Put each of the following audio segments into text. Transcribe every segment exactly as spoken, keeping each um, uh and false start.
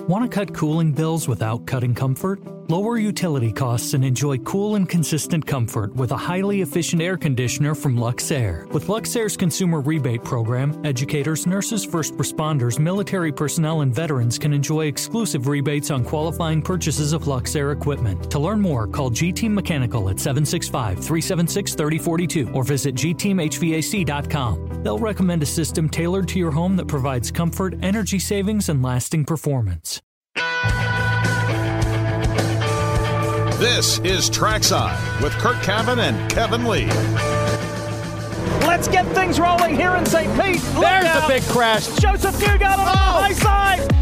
Want to cut cooling bills without cutting comfort? Lower utility costs and enjoy cool and consistent comfort with a highly efficient air conditioner from Luxair. With Luxair's consumer rebate program, educators, nurses, first responders, military personnel, and veterans can enjoy exclusive rebates on qualifying purchases of Luxair equipment. To learn more, call G-Team Mechanical at seven six five, three seven six, three zero four two or visit G Team H V A C dot com. They'll recommend a system tailored to your home that provides comfort, energy savings, and lasting performance. This is Trackside with Curt Cavin and Kevin Lee. Let's get things rolling here in Saint Pete. There's the big crash. Joseph Newgarden on oh. the high side.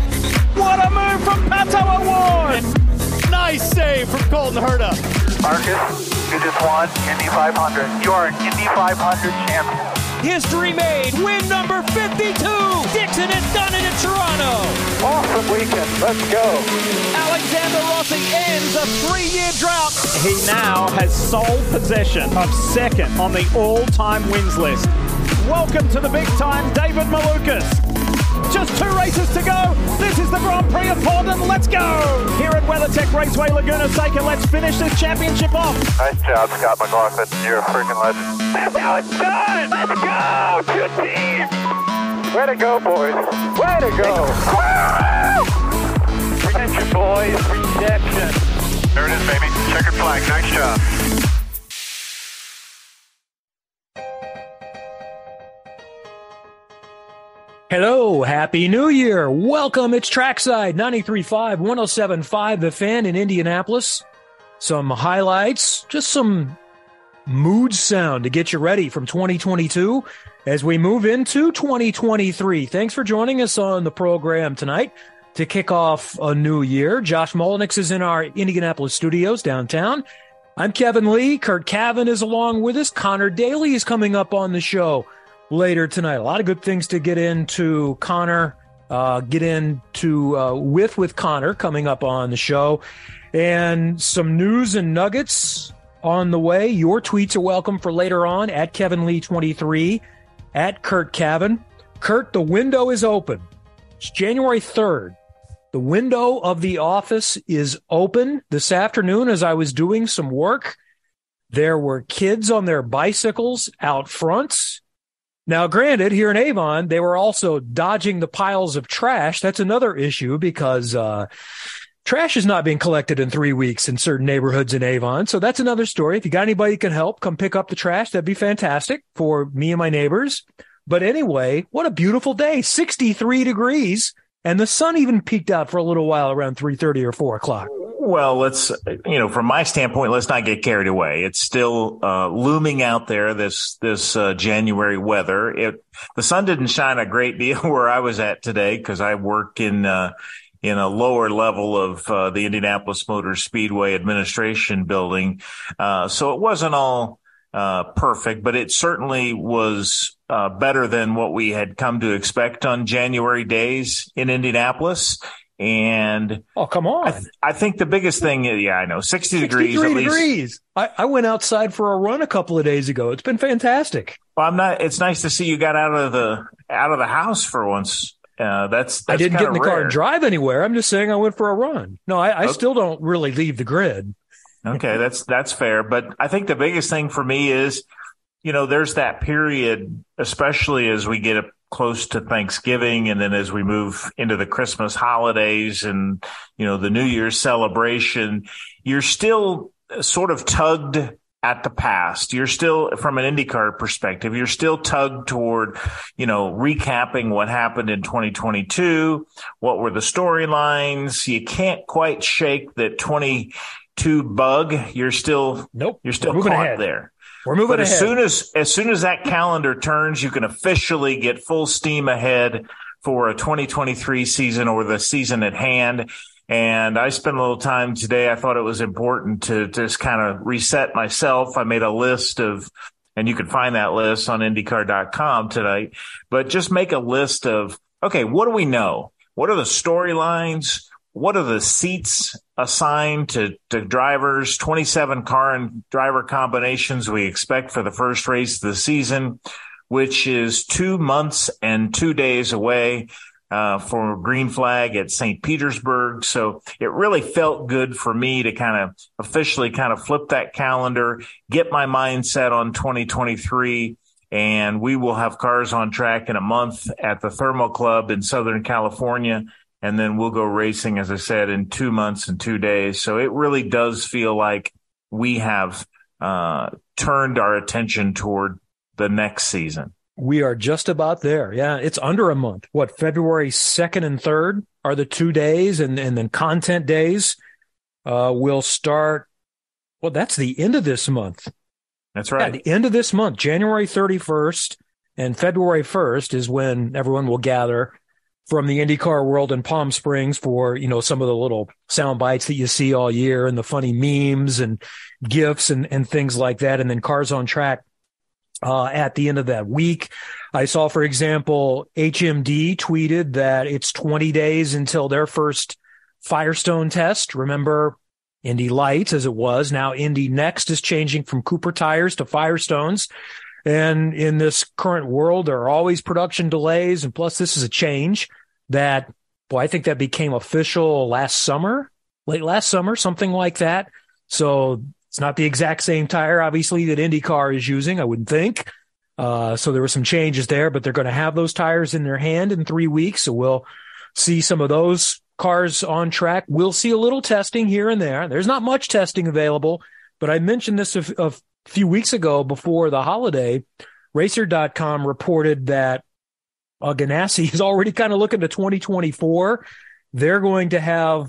What a move from Pato O'Ward. And nice save from Colton Herta. Marcus, you just won Indy five hundred. You are an Indy five hundred champion. History made, win number fifty-two. Dixon has done it in Toronto. Awesome weekend, let's go. Alexander Rossi ends a three-year drought. He now has sole possession of second on the all-time wins list. Welcome to the big time, David Malukas. Just two races to go. This is the Grand Prix of Portland. Let's go. Here at WeatherTech Raceway Laguna Seca, let's finish this championship off. Nice job, Scott McLaughlin. You're a freaking legend. Now it's done. Let's go. Good team. Way to go, boys. Way to go. Rejection, boys. Rejection. There it is, baby. Checkered flag. Nice job. Hello, Happy New Year. Welcome. It's Trackside, ninety-three point five, one oh seven point five, The Fan in Indianapolis. Some highlights, just some mood sound to get you ready from twenty twenty-two as we move into twenty twenty-three. Thanks for joining us on the program tonight to kick off a new year. Josh Mullenix is in our Indianapolis studios downtown. I'm Kevin Lee. Curt Cavin is along with us. Connor Daly is coming up on the show later tonight. A lot of good things to get into, Connor, uh, get into uh, with with Connor coming up on the show. And some news and nuggets on the way. Your tweets are welcome for later on, at Kevin Lee twenty-three, at Curt Cavin. Curt, the window is open. It's January third. The window of the office is open. This afternoon, as I was doing some work, there were kids on their bicycles out front. Now, granted, here in Avon, they were also dodging the piles of trash. That's another issue because uh, trash is not being collected in three weeks in certain neighborhoods in Avon. So that's another story. If you got anybody who can help, come pick up the trash. That'd be fantastic for me and my neighbors. But anyway, what a beautiful day, sixty-three degrees. And the sun even peaked out for a little while around three thirty or four o'clock. Well, let's, you know, from my standpoint, let's not get carried away. It's still uh, looming out there, this this uh, January weather. It, the sun didn't shine a great deal where I was at today because I work in uh, in a lower level of uh, the Indianapolis Motor Speedway Administration Building. Uh, so it wasn't all uh, perfect, but it certainly was uh, better than what we had come to expect on January days in Indianapolis. And oh, come on. I, th- I think the biggest thing, yeah, I know, sixty degrees at least. Degrees. I, I went outside for a run a couple of days ago. It's been fantastic. Well, I'm not, it's nice to see you got out of the, out of the house for once. Uh, that's, that's I didn't get in the rare. car and drive anywhere. I'm just saying I went for a run. No, I, I okay. still don't really leave the grid. Okay. That's, that's fair. But I think the biggest thing for me is, you know, there's that period, especially as we get a, close to Thanksgiving. And then as we move into the Christmas holidays and, you know, the New Year's celebration, you're still sort of tugged at the past. You're still, from an IndyCar perspective, you're still tugged toward, you know, recapping what happened in twenty twenty-two. What were the storylines? You can't quite shake that twenty-two bug. You're still, nope, you're still caught ahead. there. We're moving but ahead. As soon as, as soon as that calendar turns, you can officially get full steam ahead for a twenty twenty-three season or the season at hand. And I spent a little time today. I thought it was important to just kind of reset myself. I made a list of, and you can find that list on IndyCar dot com tonight, but just make a list of, okay, what do we know? What are the storylines? What are the seats assigned to, to drivers? twenty-seven car and driver combinations we expect for the first race of the season, which is two months and two days away. uh, for Green Flag at Saint Petersburg. So it really felt good for me to kind of officially kind of flip that calendar, get my mindset on twenty twenty-three. And we will have cars on track in a month at the Thermal Club in Southern California. And then we'll go racing, as I said, in two months and two days. So it really does feel like we have uh, turned our attention toward the next season. We are just about there. Yeah, it's under a month. What, February second and third are the two days, and, and then content days uh, will start. Well, that's the end of this month. That's right. At the end of this month, January thirty-first and February first is when everyone will gather from the IndyCar world in Palm Springs for, you know, some of the little sound bites that you see all year and the funny memes and GIFs and, and things like that. And then Cars on Track uh, at the end of that week. I saw, for example, H M D tweeted that it's twenty days until their first Firestone test. Remember, Indy Lights, as it was. Now Indy Next is changing from Cooper tires to Firestones. And in this current world, there are always production delays. And plus, this is a change that, boy, I think that became official last summer, late last summer, something like that. So it's not the exact same tire, obviously, that IndyCar is using, I wouldn't think. Uh, so there were some changes there, but they're going to have those tires in their hand in three weeks. So we'll see some of those cars on track. We'll see a little testing here and there. There's not much testing available, but I mentioned this of, of a few weeks ago before the holiday. Racer dot com reported that uh, Ganassi is already kind of looking to twenty twenty-four. They're going to have,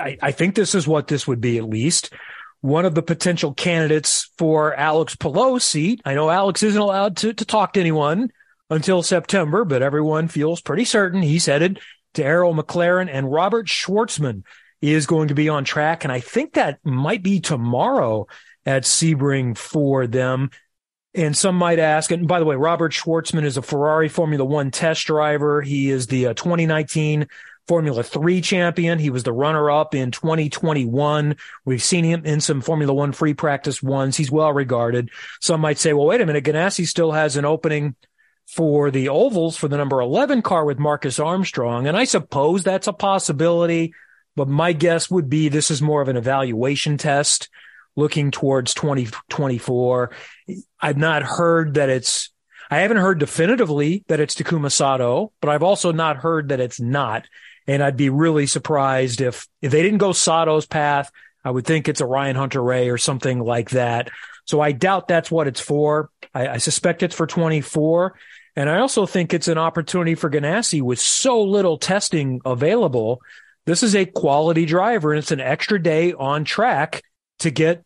I, I think this is what this would be at least, one of the potential candidates for Alex Pallou's seat. I know Alex isn't allowed to, to talk to anyone until September, but everyone feels pretty certain he's headed to Arrow McLaren, and Robert Schwartzman is going to be on track. And I think that might be tomorrow at Sebring for them. And some might ask, and by the way, Robert Schwartzman is a Ferrari Formula One test driver. He is the uh, twenty nineteen Formula Three champion. He was the runner-up in twenty twenty-one. We've seen him in some Formula One free practice ones. He's well-regarded. Some might say, well, wait a minute, Ganassi still has an opening for the ovals for the number eleven car with Marcus Armstrong. And I suppose that's a possibility, but my guess would be this is more of an evaluation test looking towards twenty twenty-four. I've not heard that it's, I haven't heard definitively that it's Takuma Sato, but I've also not heard that it's not. And I'd be really surprised if, if they didn't go Sato's path. I would think it's a Ryan Hunter-Reay or something like that. So I doubt that's what it's for. I, I suspect it's for twenty-four. And I also think it's an opportunity for Ganassi with so little testing available. This is a quality driver, and it's an extra day on track to get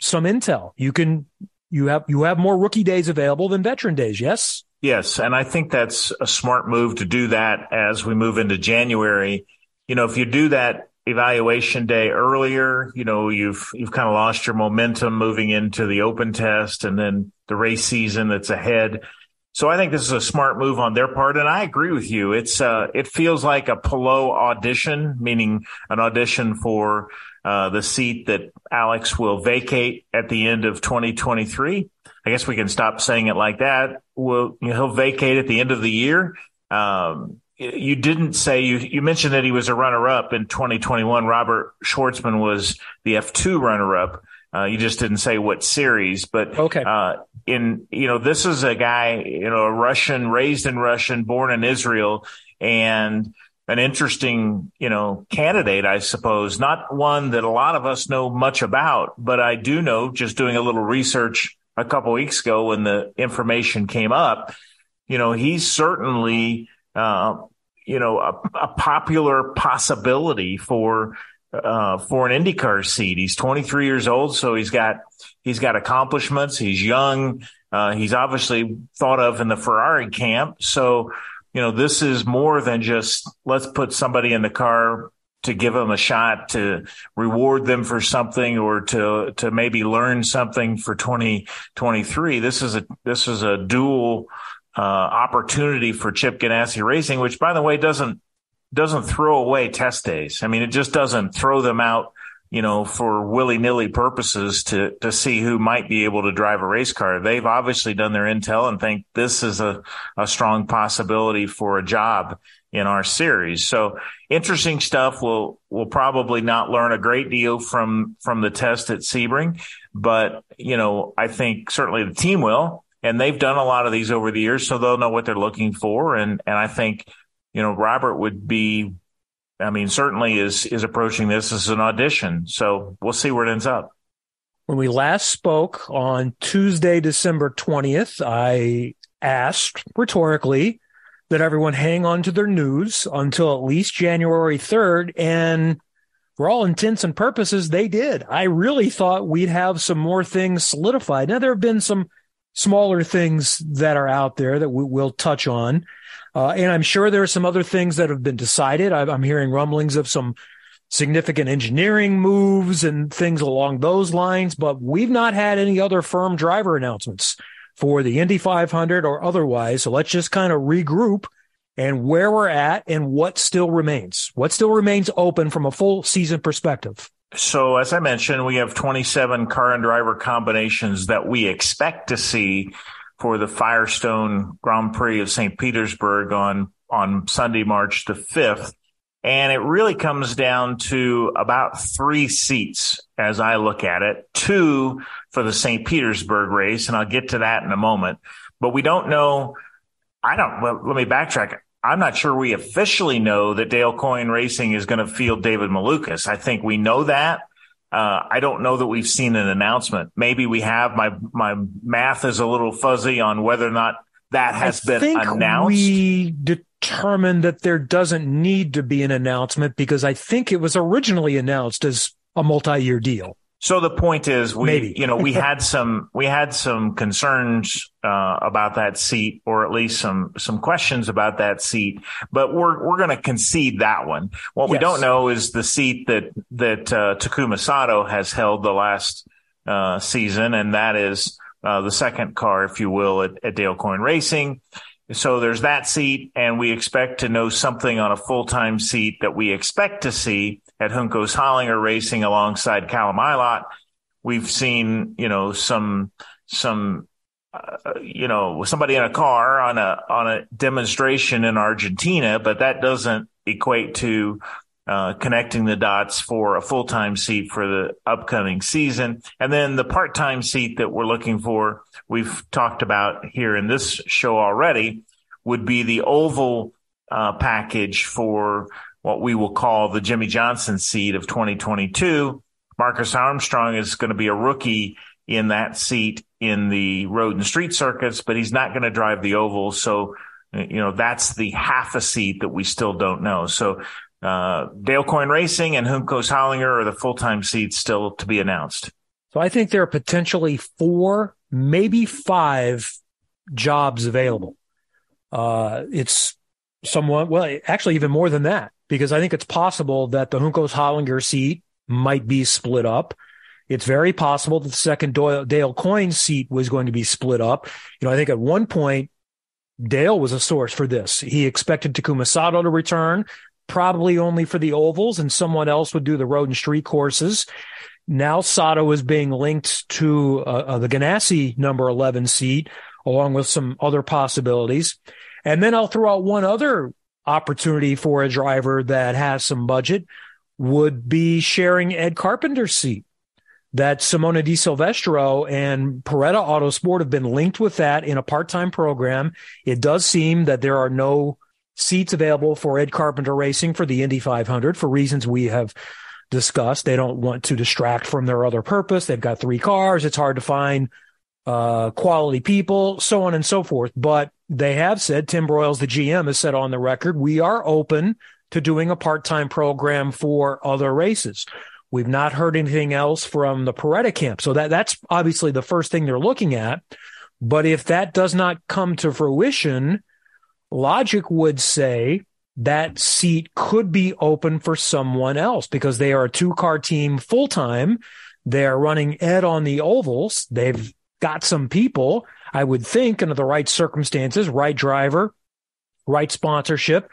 some intel. You can you have you have more rookie days available than veteran days, yes? Yes, and I think that's a smart move to do that as we move into January. You know, if you do that evaluation day earlier, you know, you've you've kind of lost your momentum moving into the open test and then the race season that's ahead. So I think this is a smart move on their part, and I agree with you. It's uh, it feels like a Palou audition, meaning an audition for uh, the seat that Alex will vacate at the end of twenty twenty-three. I guess we can stop saying it like that. We'll, you know, he'll vacate at the end of the year. Um, you didn't say you you mentioned that he was a runner-up in twenty twenty-one. Robert Schwartzman was the F two runner-up. Uh, you just didn't say what series, but okay. uh, in, you know, this is a guy, you know, a Russian, raised in Russian, born in Israel, and an interesting, you know, candidate, I suppose, not one that a lot of us know much about, but I do know, just doing a little research a couple weeks ago when the information came up, you know, he's certainly, uh, you know, a, a popular possibility for Uh, for an IndyCar seat. He's twenty-three years old, so he's got he's got accomplishments. He's young. Uh, he's obviously thought of in the Ferrari camp. So, you know, this is more than just let's put somebody in the car to give them a shot, to reward them for something, or to to maybe learn something for twenty twenty-three. This is a this is a dual uh, opportunity for Chip Ganassi Racing, which, by the way, doesn't. doesn't throw away test days. I mean, it just doesn't throw them out you know, for willy-nilly purposes to, to see who might be able to drive a race car. They've obviously done their intel and think this is a, a strong possibility for a job in our series. So interesting stuff. We'll, we'll probably not learn a great deal from, from the test at Sebring, but, you know, I think certainly the team will, and they've done a lot of these over the years, so they'll know what they're looking for. And, and I think, you know, Robert would be, I mean, certainly is is approaching this as an audition. So we'll see where it ends up. When we last spoke on Tuesday, December twentieth, I asked rhetorically that everyone hang on to their news until at least January third. And for all intents and purposes, they did. I really thought we'd have some more things solidified. Now, there have been some smaller things that are out there that we will touch on. Uh, and I'm sure there are some other things that have been decided. I, I'm hearing rumblings of some significant engineering moves and things along those lines, but we've not had any other firm driver announcements for the Indy five hundred or otherwise. So let's just kind of regroup and where we're at and what still remains, what still remains open from a full season perspective. So as I mentioned, we have twenty-seven car and driver combinations that we expect to see for the Firestone Grand Prix of Saint Petersburg on, on Sunday, March the fifth. And it really comes down to about three seats as I look at it, two for the Saint Petersburg race. And I'll get to that in a moment, but we don't know. I don't, well, let me backtrack. I'm not sure we officially know that Dale Coyne Racing is going to field David Malukas. I think we know that. Uh, I don't know that we've seen an announcement. Maybe we have. My my math is a little fuzzy on whether or not that has I been think announced. We determined that there doesn't need to be an announcement because I think it was originally announced as a multi-year deal. So the point is, we Maybe. you know we had some we had some concerns uh, about that seat, or at least some some questions about that seat. But we're we're going to concede that one. What yes. we don't know is the seat that that uh, Takuma Sato has held the last uh, season, and that is uh, the second car, if you will, at, at Dale Coyne Racing. So there's that seat, and we expect to know something on a full-time seat that we expect to see at Juncos Hollinger Racing alongside Callum Ilott. We've seen, you know, some, some, uh, you know, somebody in a car on a, on a demonstration in Argentina, but that doesn't equate to uh, connecting the dots for a full-time seat for the upcoming season. And then the part-time seat that we're looking for, we've talked about here in this show already, would be the oval uh, package for what we will call the Jimmy Johnson seat of twenty twenty-two. Marcus Armstrong is going to be a rookie in that seat in the road and street circuits, but he's not going to drive the oval. So, you know, that's the half a seat that we still don't know. So uh, Dale Coyne Racing and Juncos Hollinger are the full-time seats still to be announced. So I think there are potentially four, maybe five jobs available. Uh, it's somewhat, well, actually even more than that, because I think it's possible that the Juncos Hollinger seat might be split up. It's very possible that the second Doyle, Dale Coyne seat was going to be split up. You know, I think at one point, Dale was a source for this. He expected Takuma Sato to return, probably only for the ovals, and someone else would do the road and street courses. Now Sato is being linked to uh, the Ganassi number eleven seat, along with some other possibilities. And then I'll throw out one other opportunity for a driver that has some budget would be sharing Ed Carpenter's seat. That Simona de Silvestro and Peretta Autosport have been linked with that in a part-time program. It does seem that there are no seats available for Ed Carpenter Racing for the Indy five hundred for reasons we have discussed. They don't want to distract from their other purpose. They've got three cars. It's hard to find uh, quality people, so on and so forth. But they have said, Tim Broyles, the G M, has said on the record, we are open to doing a part-time program for other races. We've not heard anything else from the Peretta camp. So that that's obviously the first thing they're looking at. But if that does not come to fruition, logic would say that seat could be open for someone else because they are a two-car team full-time. They are running Ed on the ovals. They've got some people, I would think, under the right circumstances, right driver, right sponsorship,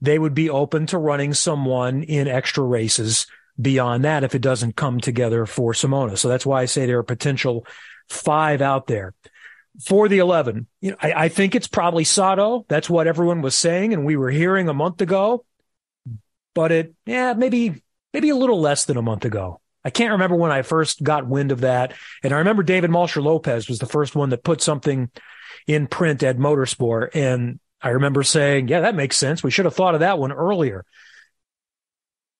they would be open to running someone in extra races beyond that if it doesn't come together for Simona. So that's why I say there are potential five out there. For the eleven, you know, I, I think it's probably Sato. That's what everyone was saying, and we were hearing a month ago. But it, yeah, maybe maybe a little less than a month ago. I can't remember when I first got wind of that. And I remember David Malcher-Lopez was the first one that put something in print at Motorsport. And I remember saying, yeah, that makes sense. We should have thought of that one earlier.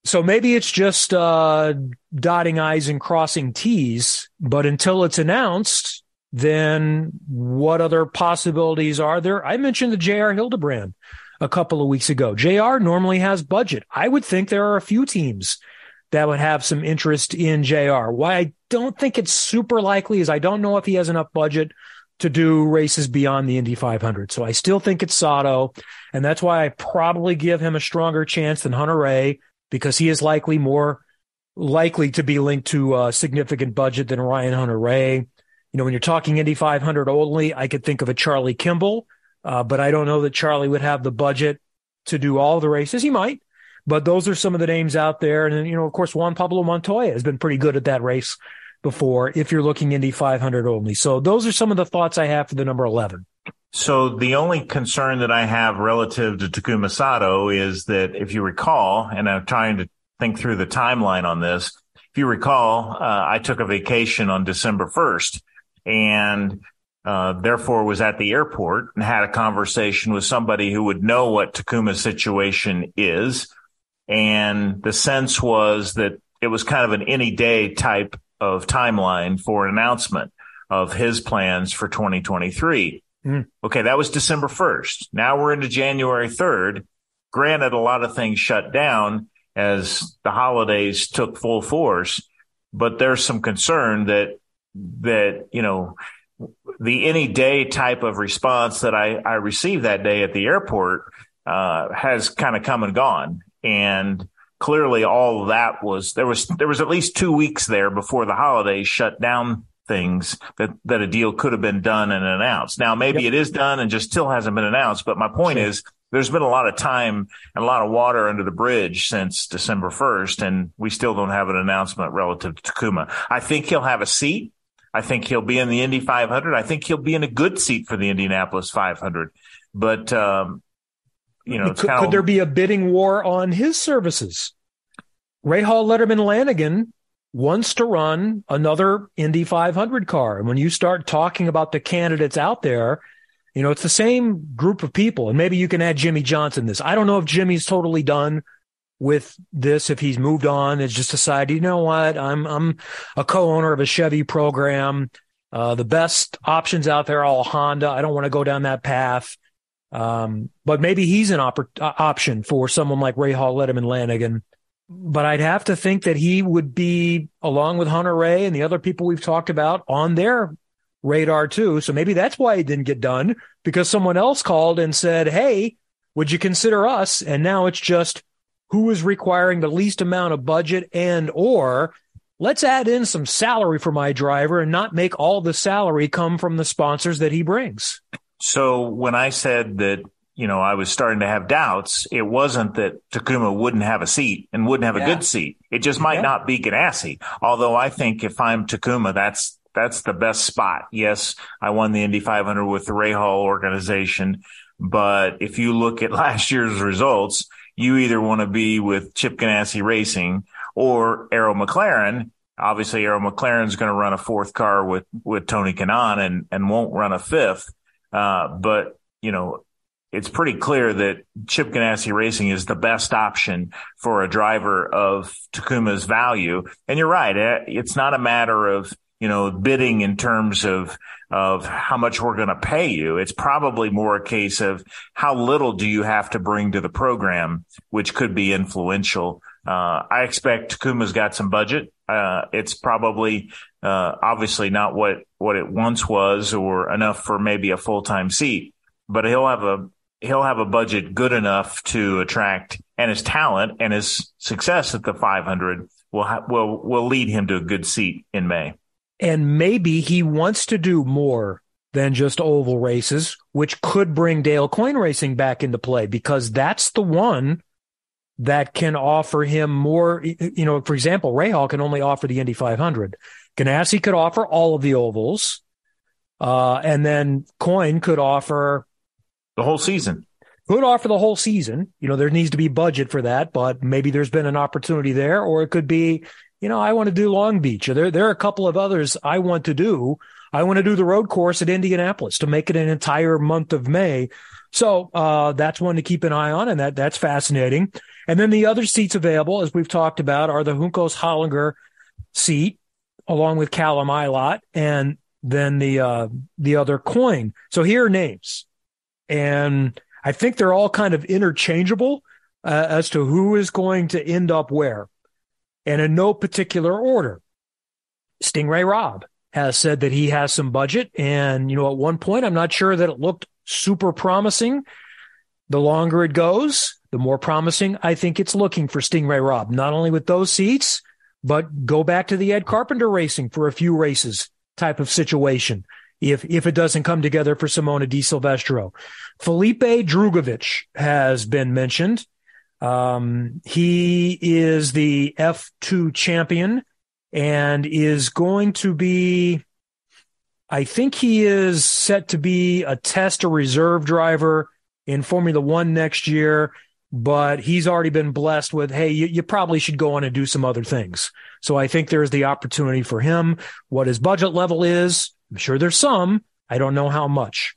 So maybe it's just uh, dotting I's and crossing T's. But until it's announced, then what other possibilities are there? I mentioned the J R Hildebrand a couple of weeks ago. J R normally has budget. I would think there are a few teams that would have some interest in J R. Why I don't think it's super likely is I don't know if he has enough budget to do races beyond the Indy five hundred. So I still think it's Sato, and that's why I probably give him a stronger chance than Hunter-Reay, because he is likely more likely to be linked to a significant budget than Ryan Hunter-Reay. You know, when you're talking Indy five hundred only, I could think of a Charlie Kimball, uh, but I don't know that Charlie would have the budget to do all the races. He might. But those are some of the names out there. And, you know, of course, Juan Pablo Montoya has been pretty good at that race before if you're looking Indy five hundred only. So those are some of the thoughts I have for the number eleven. So the only concern that I have relative to Takuma Sato is that, if you recall, and I'm trying to think through the timeline on this, if you recall, uh, I took a vacation on December first and Uh, therefore was at the airport and had a conversation with somebody who would know what Takuma's situation is. And the sense was that it was kind of an any day type of timeline for an announcement of his plans for twenty twenty-three. Mm. Okay, that was December first. Now we're into January third. Granted, a lot of things shut down as the holidays took full force, but there's some concern that, that, you know, the any day type of response that I, I received that day at the airport uh, has kind of come and gone. And clearly all of that was, there was, there was at least two weeks there before the holidays shut down things that, that a deal could have been done and announced. Now, maybe yep. It is done and just still hasn't been announced. But my point sure. is there's been a lot of time and a lot of water under the bridge since December first. And we still don't have an announcement relative to Takuma. I think he'll have a seat. I think he'll be in the Indy five hundred. I think he'll be in a good seat for the Indianapolis five hundred. But, um, you know, it's could, kind of... could there be a bidding war on his services? Rahal Letterman Lanigan wants to run another Indy five hundred car. And when you start talking about the candidates out there, you know, it's the same group of people. And maybe you can add Jimmy Johnson this. I don't know if Jimmy's totally done with this, if he's moved on, it's just decided, you know what, I'm I'm a co-owner of a Chevy program. Uh, the best options out there are all Honda. I don't want to go down that path. Um, but maybe he's an op- option for someone like Rahal Letterman Lanigan. But I'd have to think that he would be, along with Hunter-Reay and the other people we've talked about, on their radar too. So maybe that's why it didn't get done, because someone else called and said, hey, would you consider us? And now it's just, who is requiring the least amount of budget, and or let's add in some salary for my driver and not make all the salary come from the sponsors that he brings. So when I said that, you know, I was starting to have doubts, it wasn't that Takuma wouldn't have a seat and wouldn't have yeah. a good seat. It just might yeah. not be Ganassi. Although I think if I'm Takuma, that's that's the best spot. Yes, I won the Indy five hundred with the Rahal organization. But if you look at last year's results, you either want to be with Chip Ganassi Racing or Arrow McLaren. Obviously, Arrow McLaren's going to run a fourth car with, with Tony Kanaan and, and won't run a fifth. Uh, but, you know, it's pretty clear that Chip Ganassi Racing is the best option for a driver of Takuma's value. And you're right. It's not a matter of, you know, bidding in terms of, of how much we're going to pay you. It's probably more a case of how little do you have to bring to the program, which could be influential. Uh, I expect Takuma's got some budget. Uh, it's probably, uh, obviously not what, what it once was or enough for maybe a full-time seat, but he'll have a, he'll have a budget good enough to attract, and his talent and his success at the five hundred will, ha- will, will lead him to a good seat in May. And maybe he wants to do more than just oval races, which could bring Dale Coyne Racing back into play, because that's the one that can offer him more. You know, for example, Rahal can only offer the Indy five hundred. Ganassi could offer all of the ovals. Uh, and then Coyne could offer the whole season. Could offer the whole season. You know, there needs to be budget for that, but maybe there's been an opportunity there. Or it could be, you know, I want to do Long Beach. Or there, there are a couple of others I want to do. I want to do the road course at Indianapolis to make it an entire month of May. So uh, that's one to keep an eye on, and that that's fascinating. And then the other seats available, as we've talked about, are the Juncos Hollinger seat, along with Callum Ilott, and then the uh, the other Coyne. So here are names, and I think they're all kind of interchangeable uh, as to who is going to end up where, and in no particular order. Stingray Robb has said that he has some budget, and you know, at one point, I'm not sure that it looked super promising. The longer it goes, the more promising I think it's looking for Stingray Robb, not only with those seats, but go back to the Ed Carpenter Racing for a few races type of situation if if it doesn't come together for Simona de Silvestro. Felipe Drugovich has been mentioned. Um, he is the F two champion and is going to be, I think he is set to be a test or reserve driver in Formula One next year, but he's already been blessed with, hey, you, you probably should go on and do some other things. So I think there's the opportunity for him. What his budget level is, I'm sure there's some. I don't know how much.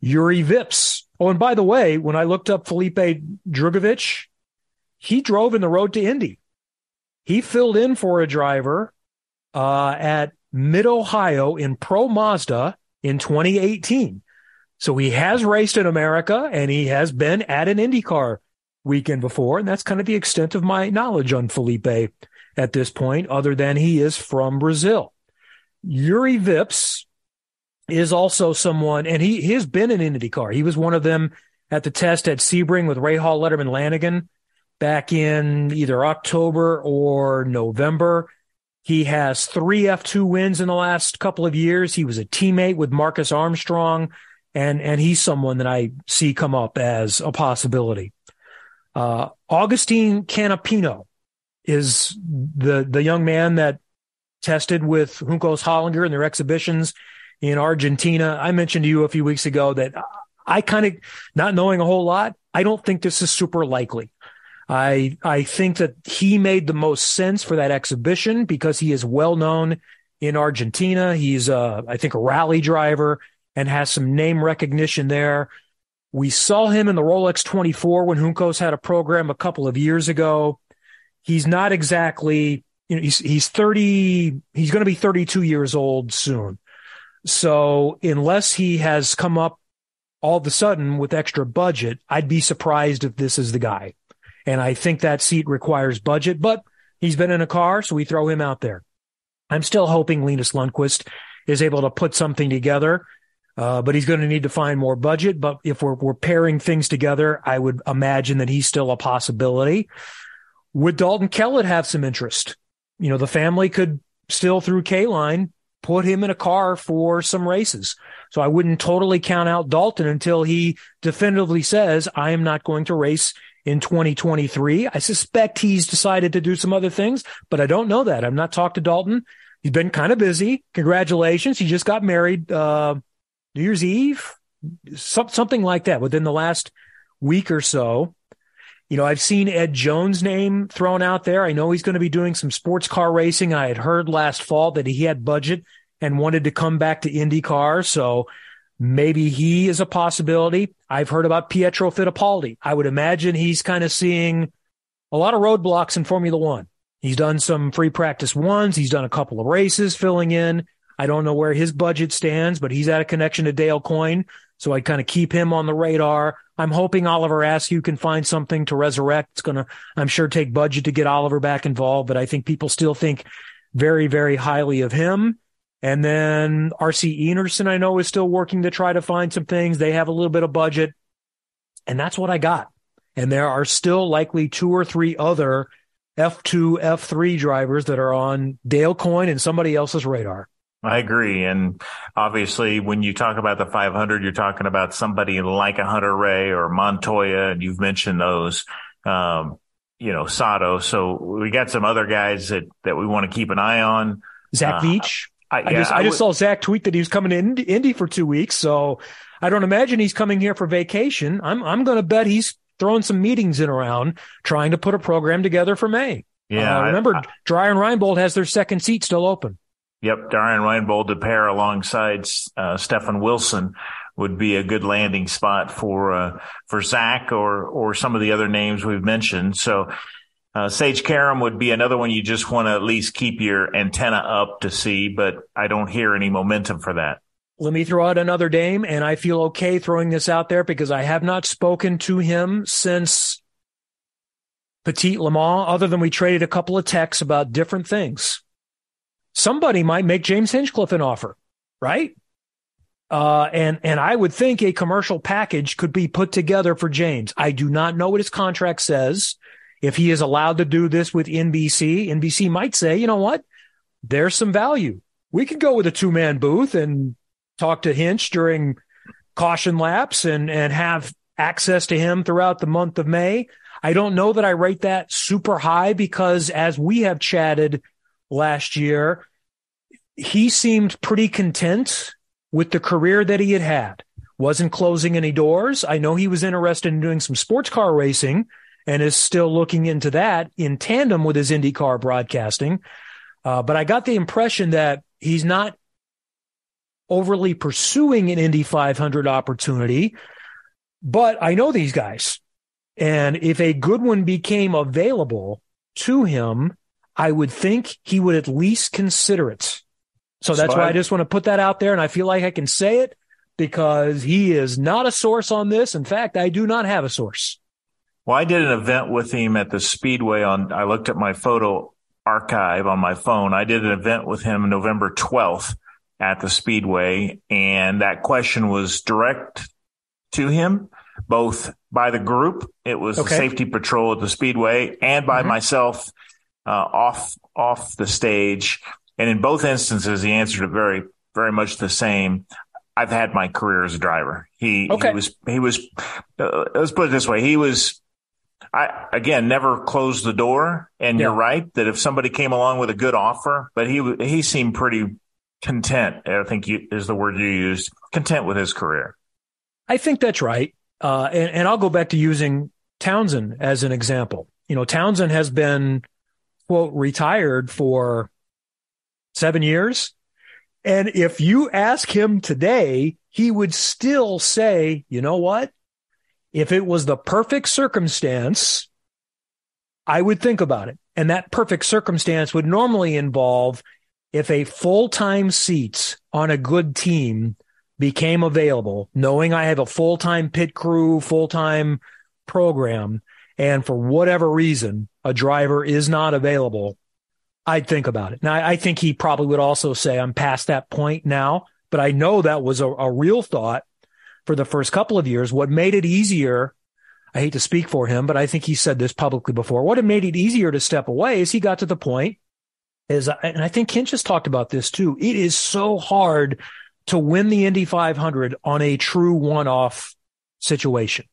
Yuri Vips. Oh, and by the way, when I looked up Felipe Drugovich, he drove in the road to Indy. He filled in for a driver uh, at Mid-Ohio in Pro Mazda in twenty eighteen. So he has raced in America, and he has been at an IndyCar weekend before, and that's kind of the extent of my knowledge on Felipe at this point, other than he is from Brazil. Yuri Vips is also someone, and he, he has been in IndyCar. He was one of them at the test at Sebring with Rahal Letterman Lanigan back in either October or November. He has three F two wins in the last couple of years. He was a teammate with Marcus Armstrong, and, and he's someone that I see come up as a possibility. Uh, Agustin Canapino is the, the young man that tested with Juncos Hollinger in their exhibitions in Argentina. I mentioned to you a few weeks ago that I kind of, not knowing a whole lot, I don't think this is super likely. I I think that he made the most sense for that exhibition because he is well known in Argentina. He's, a, I think, a rally driver and has some name recognition there. We saw him in the Rolex twenty-four when Juncos had a program a couple of years ago. He's not exactly, you know, he's he's thirty. He's going to be thirty-two years old soon. So unless he has come up all of a sudden with extra budget, I'd be surprised if this is the guy. And I think that seat requires budget, but he's been in a car, so we throw him out there. I'm still hoping Linus Lundquist is able to put something together, uh, but he's going to need to find more budget. But if we're, we're pairing things together, I would imagine that he's still a possibility. Would Dalton Kellett have some interest? You know, the family could still, through K-Line, put him in a car for some races. So I wouldn't totally count out Dalton until he definitively says, I am not going to race in twenty twenty-three. I suspect he's decided to do some other things, but I don't know that. I've not talked to Dalton. He's been kind of busy. Congratulations. He just got married uh, New Year's Eve, some, something like that within the last week or so. You know, I've seen Ed Jones' name thrown out there. I know he's going to be doing some sports car racing. I had heard last fall that he had budget and wanted to come back to IndyCar, so maybe he is a possibility. I've heard about Pietro Fittipaldi. I would imagine he's kind of seeing a lot of roadblocks in Formula One. He's done some free practice ones. He's done a couple of races filling in. I don't know where his budget stands, but he's had a connection to Dale Coyne, so I kind of keep him on the radar. I'm hoping Oliver Askew can find something to resurrect. It's going to, I'm sure, take budget to get Oliver back involved, but I think people still think very, very highly of him. And then R C Enerson, I know, is still working to try to find some things. They have a little bit of budget. And that's what I got. And there are still likely two or three other F two, F three drivers that are on Dale Coyne and somebody else's radar. I agree. And obviously, when you talk about the five hundred, you're talking about somebody like a Hunter-Reay or Montoya, and you've mentioned those. Um, you know, Sato. So we got some other guys that, that we want to keep an eye on. Zach Veach. Uh, I, yeah, I just, I I just would, saw Zach tweet that he was coming to Indy, Indy for two weeks. So I don't imagine he's coming here for vacation. I'm, I'm going to bet he's throwing some meetings in around trying to put a program together for May. Yeah. Uh, remember, I, I, Dreyer and Reinbold has their second seat still open. Yep. Dreyer and Reinbold to pair alongside uh, Stefan Wilson would be a good landing spot for, uh, for Zach or, or some of the other names we've mentioned. So, uh, Sage Karam would be another one you just want to at least keep your antenna up to see, but I don't hear any momentum for that. Let me throw out another name, and I feel okay throwing this out there because I have not spoken to him since Petit Le Mans, other than we traded a couple of texts about different things. Somebody might make James Hinchcliffe an offer, right? Uh, and, and I would think a commercial package could be put together for James. I do not know what his contract says. If he is allowed to do this with N B C, N B C might say, you know what? There's some value. We could go with a two-man booth and talk to Hinch during caution laps and, and have access to him throughout the month of May. I don't know that I rate that super high because as we have chatted last year, he seemed pretty content with the career that he had had. Wasn't closing any doors. I know he was interested in doing some sports car racing and is still looking into that in tandem with his IndyCar broadcasting. Uh, but I got the impression that he's not overly pursuing an Indy five hundred opportunity, but I know these guys. And if a good one became available to him, I would think he would at least consider it. So that's Sorry. why I just want to put that out there. And I feel like I can say it because he is not a source on this. In fact, I do not have a source. Well, I did an event with him at the Speedway on, I looked at my photo archive on my phone. I did an event with him November twelfth at the Speedway. And that question was direct to him, both by the group. It was okay. The safety patrol at the Speedway and by mm-hmm. myself uh, off, off the stage. And in both instances, he answered it very, very much the same. I've had my career as a driver. He, okay. he was, he was, uh, let's put it this way. He was, I again, never closed the door. And yeah. You're right that if somebody came along with a good offer, but he, he seemed pretty content. I think you, is the word you used, content with his career. I think that's right. Uh, and, and I'll go back to using Townsend as an example. You know, Townsend has been, quote, retired for seven years. And if you ask him today, he would still say, you know what? If it was the perfect circumstance, I would think about it. And that perfect circumstance would normally involve if a full-time seat on a good team became available, knowing I have a full-time pit crew, full-time program, and for whatever reason, a driver is not available, I'd think about it. Now, I think he probably would also say, I'm past that point now, but I know that was a, a real thought for the first couple of years. What made it easier, I hate to speak for him, but I think he said this publicly before, what made it easier to step away is he got to the point, is, and I think Hinch has talked about this too, it is so hard to win the Indy five hundred on a true one-off situation.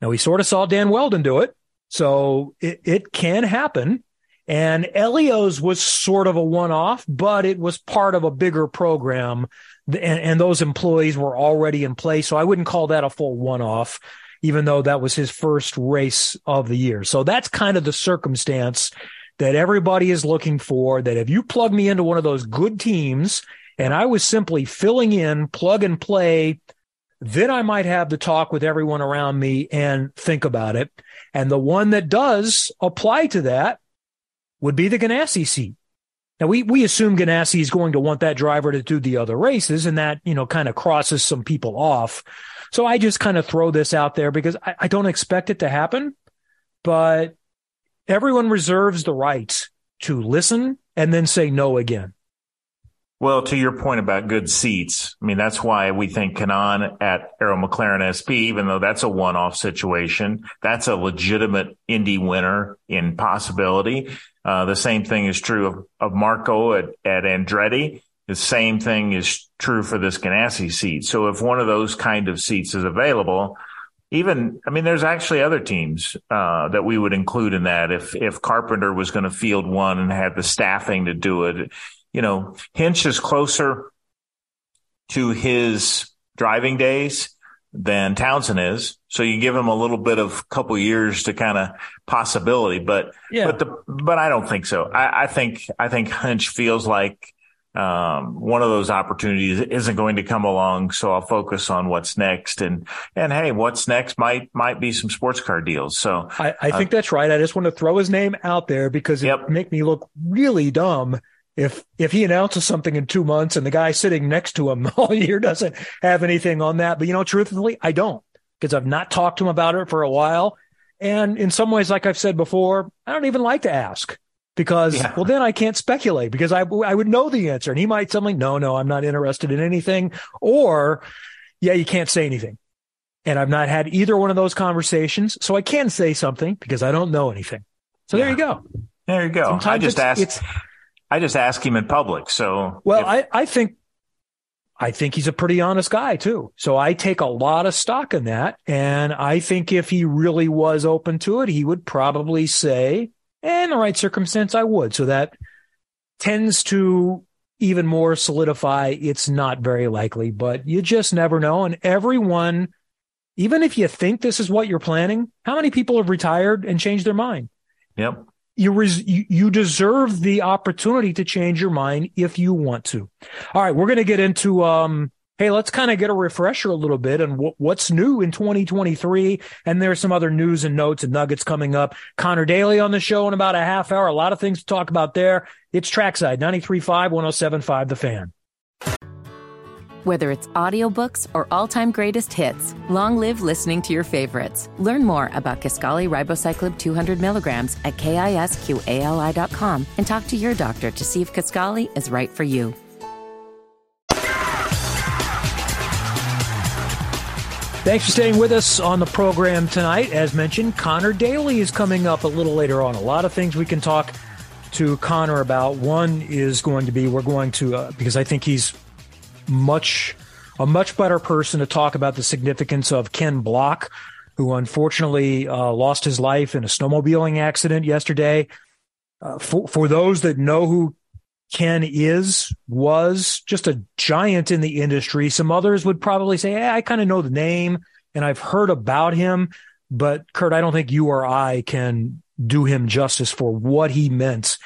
Now, we sort of saw Dan Weldon do it, so it, it can happen. And Elio's was sort of a one-off, but it was part of a bigger program, and, and those employees were already in place. So I wouldn't call that a full one-off, even though that was his first race of the year. So that's kind of the circumstance that everybody is looking for, that if you plug me into one of those good teams and I was simply filling in, plug and play, then I might have the talk with everyone around me and think about it. And the one that does apply to that would be the Ganassi seat. Now, we we assume Ganassi is going to want that driver to do the other races, and that, you know, kind of crosses some people off. So I just kind of throw this out there because I, I don't expect it to happen, but everyone reserves the right to listen and then say no again. Well, to your point about good seats, I mean, that's why we think Kanaan at Arrow McLaren S P, even though that's a one-off situation, that's a legitimate Indy winner in possibility. Uh, the same thing is true of, of Marco at, at Andretti. The same thing is true for this Ganassi seat. So if one of those kind of seats is available, even, I mean, there's actually other teams uh, that we would include in that. If, if Carpenter was going to field one and had the staffing to do it, you know, Hinch is closer to his driving days than Townsend is. So you give him a little bit of couple years to kind of possibility, but, yeah. but the, but I don't think so. I, I think, I think Hinch feels like, um, one of those opportunities isn't going to come along. So I'll focus on what's next, and, and hey, what's next might, might be some sports car deals. So I, I think uh, that's right. I just want to throw his name out there because it yep. make me look really dumb. If if he announces something in two months and the guy sitting next to him all year doesn't have anything on that. But, you know, truthfully, I don't, because I've not talked to him about it for a while. And in some ways, like I've said before, I don't even like to ask because, yeah. well, then I can't speculate because I, I would know the answer. And he might suddenly, no, no, I'm not interested in anything. Or, yeah, you can't say anything. And I've not had either one of those conversations. So I can say something because I don't know anything. So yeah. there you go. There you go. Sometimes I just asked. It's, I just ask him in public. So, well, if- I, I think, I think he's a pretty honest guy too. So I take a lot of stock in that. And I think if he really was open to it, he would probably say, eh, in the right circumstance, I would. So that tends to even more solidify. It's not very likely, but you just never know. And everyone, even if you think this is what you're planning, how many people have retired and changed their mind? Yep. You, res- you deserve the opportunity to change your mind if you want to. All right, we're going to get into, um, hey, let's kind of get a refresher a little bit on w- what's new in twenty twenty-three. And there's some other news and notes and nuggets coming up. Connor Daly on the show in about a half hour. A lot of things to talk about there. It's Trackside, ninety-three point five, one oh seven point five, The Fan. Whether it's audiobooks or all-time greatest hits, long live listening to your favorites. Learn more about Kisqali Ribociclib two hundred milligrams at kisqali dot com and talk to your doctor to see if Kisqali is right for you. Thanks for staying with us on the program tonight. As mentioned, Connor Daly is coming up a little later on. A lot of things we can talk to Connor about. One is going to be, we're going to, uh, because I think he's much a much better person to talk about the significance of Ken Block, who unfortunately uh, lost his life in a snowmobiling accident yesterday. Uh, for, for those that know who Ken is, was just a giant in the industry. Some others would probably say, hey, I kind of know the name and I've heard about him. But, Curt, I don't think you or I can do him justice for what he meant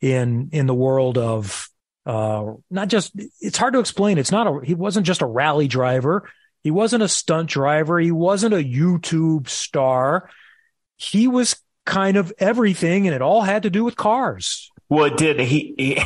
in in the world of Uh, not just, it's hard to explain. It's not a, he wasn't just a rally driver. He wasn't a stunt driver. He wasn't a YouTube star. He was kind of everything, and it all had to do with cars. Well, it did. He, he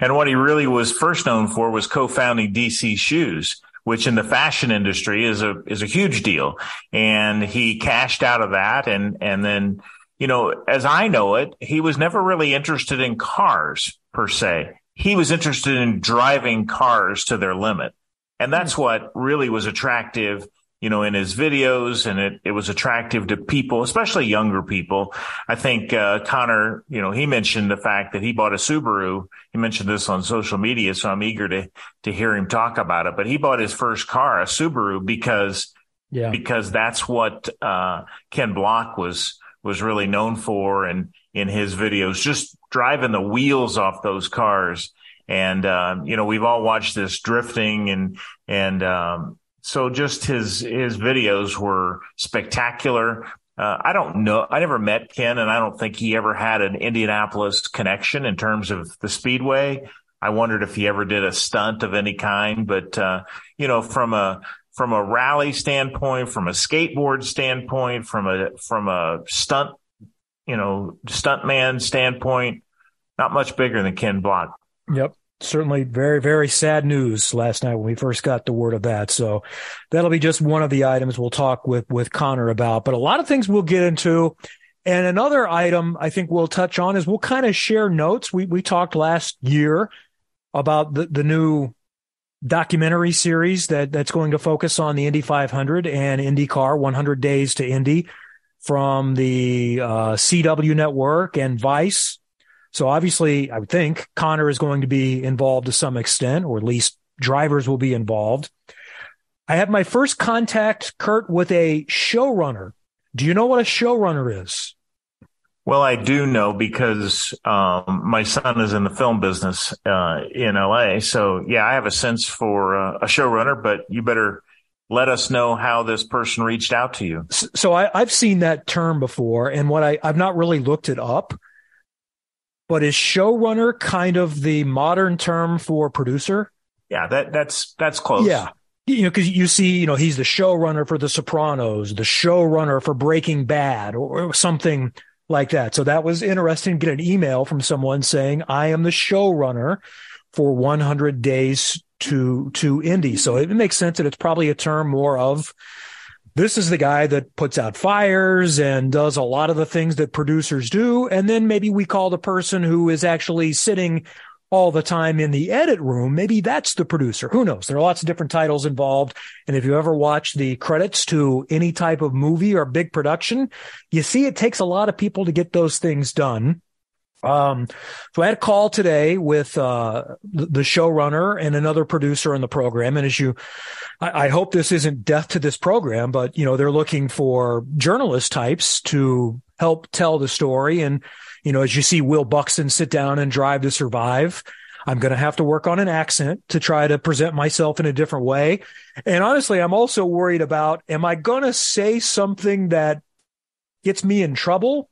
and what he really was first known for was co-founding D C Shoes, which in the fashion industry is a, is a huge deal. And he cashed out of that. And, and then, you know, as I know it, he was never really interested in cars per se. He was interested in driving cars to their limit. And that's what really was attractive, you know, in his videos. And it, it was attractive to people, especially younger people. I think uh, Connor, you know, he mentioned the fact that he bought a Subaru. He mentioned this on social media, so I'm eager to to hear him talk about it. But he bought his first car, a Subaru, because yeah. because that's what uh, Ken Block was was really known for, and in his videos, just driving the wheels off those cars. And, um, you know, we've all watched this drifting, and, and, um, so just his, his videos were spectacular. Uh, I don't know. I never met Ken, and I don't think he ever had an Indianapolis connection in terms of the speedway. I wondered if he ever did a stunt of any kind, but, uh, you know, from a, from a rally standpoint, from a skateboard standpoint, from a, from a stunt, you know, stuntman standpoint, not much bigger than Ken Block. Yep. Certainly very, very sad news last night when we first got the word of that. So that'll be just one of the items we'll talk with, with Connor about, but a lot of things we'll get into. And another item I think we'll touch on is we'll kind of share notes. We, we talked last year about the, the new documentary series that that's going to focus on the Indy five hundred and IndyCar, one hundred days to Indy, from the uh, C W Network and Vice. So obviously, I would think Connor is going to be involved to some extent, or at least drivers will be involved. I had my first contact, Curt, with a showrunner. Do you know what a showrunner is? Well, I do know because um, my son is in the film business uh, in L A. So, yeah, I have a sense for uh, a showrunner, but you better let us know how this person reached out to you. So I, I've seen that term before, and what I, I've not really looked it up, but is showrunner kind of the modern term for producer? Yeah, that that's that's close. Yeah, you know, because you see, you know, he's the showrunner for The Sopranos, the showrunner for Breaking Bad, or something like that. So that was interesting. Get an email from someone saying, "I am the showrunner for one hundred days." to to Indy. So it makes sense that it's probably a term more of, this is the guy that puts out fires and does a lot of the things that producers do. And then maybe we call the person who is actually sitting all the time in the edit room. Maybe that's the producer. Who knows? There are lots of different titles involved. And if you ever watch the credits to any type of movie or big production, you see it takes a lot of people to get those things done. Um, so I had a call today with, uh, the showrunner and another producer in the program. And as you, I, I hope this isn't death to this program, but you know, they're looking for journalist types to help tell the story. And, you know, as you see Will Buxton sit down and Drive to Survive, I'm going to have to work on an accent to try to present myself in a different way. And honestly, I'm also worried about, am I going to say something that gets me in trouble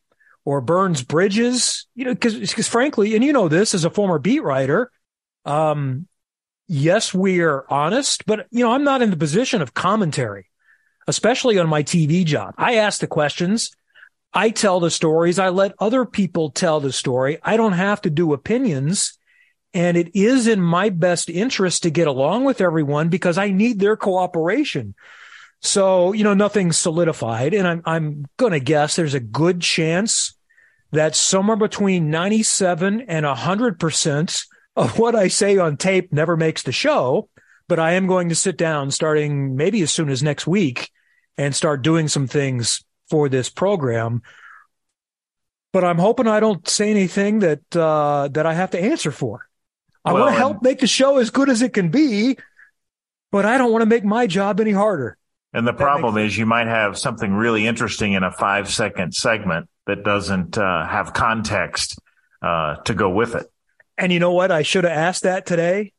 or burns bridges, you know, because frankly, and you know this as a former beat writer, um, yes, we're honest, but, you know, I'm not in the position of commentary, especially on my T V job. I ask the questions. I tell the stories. I let other people tell the story. I don't have to do opinions. And it is in my best interest to get along with everyone because I need their cooperation. So, you know, nothing's solidified. And I'm, I'm going to guess there's a good chance that somewhere between ninety-seven and one hundred percent of what I say on tape never makes the show, but I am going to sit down starting maybe as soon as next week and start doing some things for this program. But I'm hoping I don't say anything that uh, that I have to answer for. I well, want to help make the show as good as it can be, but I don't want to make my job any harder. And the problem is you might have something really interesting in a five-second segment that doesn't uh, have context uh, to go with it. And you know what? I should have asked that today,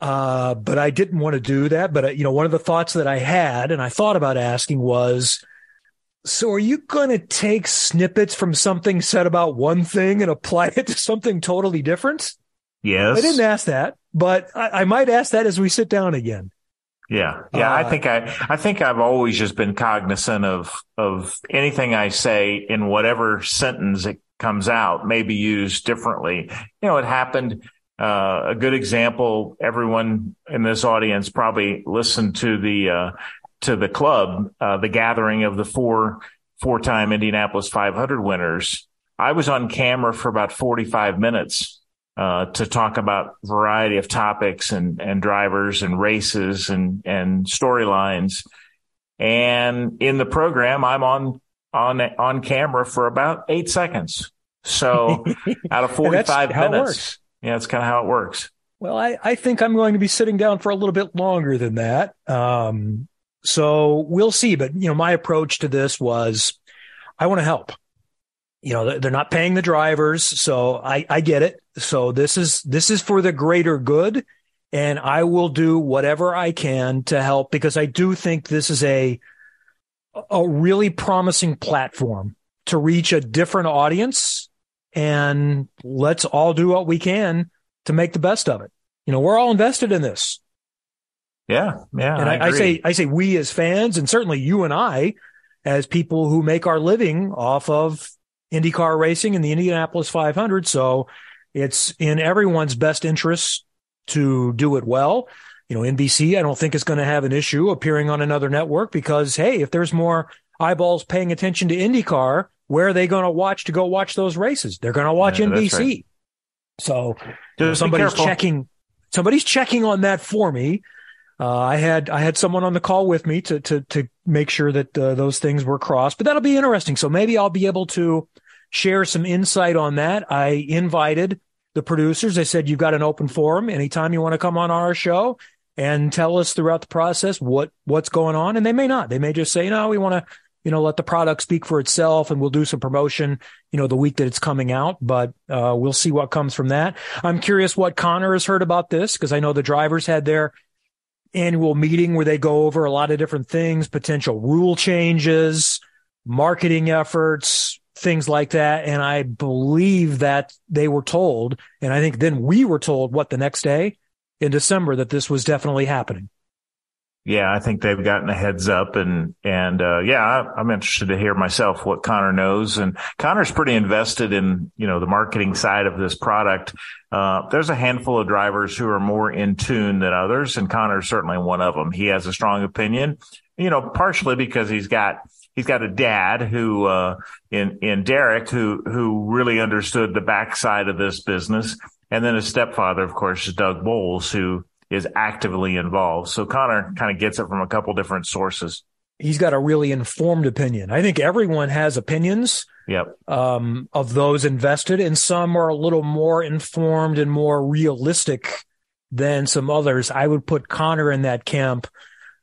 uh, but I didn't want to do that. But, uh, you know, one of the thoughts that I had and I thought about asking was, so are you going to take snippets from something said about one thing and apply it to something totally different? Yes. I didn't ask that, but I, I might ask that as we sit down again. Yeah. Yeah. Uh, I think I, I think I've always just been cognizant of, of anything I say in whatever sentence it comes out may be used differently. You know, it happened, uh, a good example. Everyone in this audience probably listened to the, uh, to the club, uh, the gathering of the four, four-time Indianapolis five hundred winners. I was on camera for about forty-five minutes. Uh, to talk about a variety of topics and, and drivers and races and, and storylines. And in the program, I'm on, on, on camera for about eight seconds. So out of forty-five minutes. Yeah, that's kind of how it works. Well, I, I think I'm going to be sitting down for a little bit longer than that. Um, so we'll see. But, you know, my approach to this was I want to help. You know, they're not paying the drivers, so I, I get it. So this is this is for the greater good, and I will do whatever I can to help because I do think this is a a really promising platform to reach a different audience, and let's all do what we can to make the best of it. You know, we're all invested in this. Yeah, yeah. And I, I, I say I say we as fans, and certainly you and I as people who make our living off of IndyCar racing and the Indianapolis five hundred. So it's in everyone's best interest to do it well. You know, N B C, I don't think is going to have an issue appearing on another network because, hey, if there's more eyeballs paying attention to IndyCar, where are they going to watch to go watch those races? They're going to watch yeah, N B C. Right. So Just somebody's checking, somebody's checking on that for me. Uh, I had I had someone on the call with me to to to make sure that uh, those things were crossed, but that'll be interesting. So maybe I'll be able to share some insight on that. I invited the producers. I said, you've got an open forum. Anytime you want to come on our show, and tell us throughout the process what what's going on. And they may not. They may just say, no, we want to, you know, let the product speak for itself, and we'll do some promotion, you know, the week that it's coming out. But uh, we'll see what comes from that. I'm curious what Connor has heard about this, because I know the drivers had their annual meeting where they go over a lot of different things, potential rule changes, marketing efforts, things like that. And I believe that they were told, and I think then we were told, what, the next day in December, that this was definitely happening. Yeah, I think they've gotten a heads up, and, and, uh, yeah, I, I'm interested to hear myself what Connor knows. And Connor's pretty invested in, you know, the marketing side of this product. Uh, there's a handful of drivers who are more in tune than others, and Connor's certainly one of them. He has a strong opinion, you know, partially because he's got, he's got a dad who, uh, in, in Derek, who, who really understood the backside of this business. And then his stepfather, of course, is Doug Bowles, who is actively involved. So Connor kind of gets it from a couple different sources. He's got a really informed opinion. I think everyone has opinions. Yep. Um, of those invested, and some are a little more informed and more realistic than some others. I would put Connor in that camp,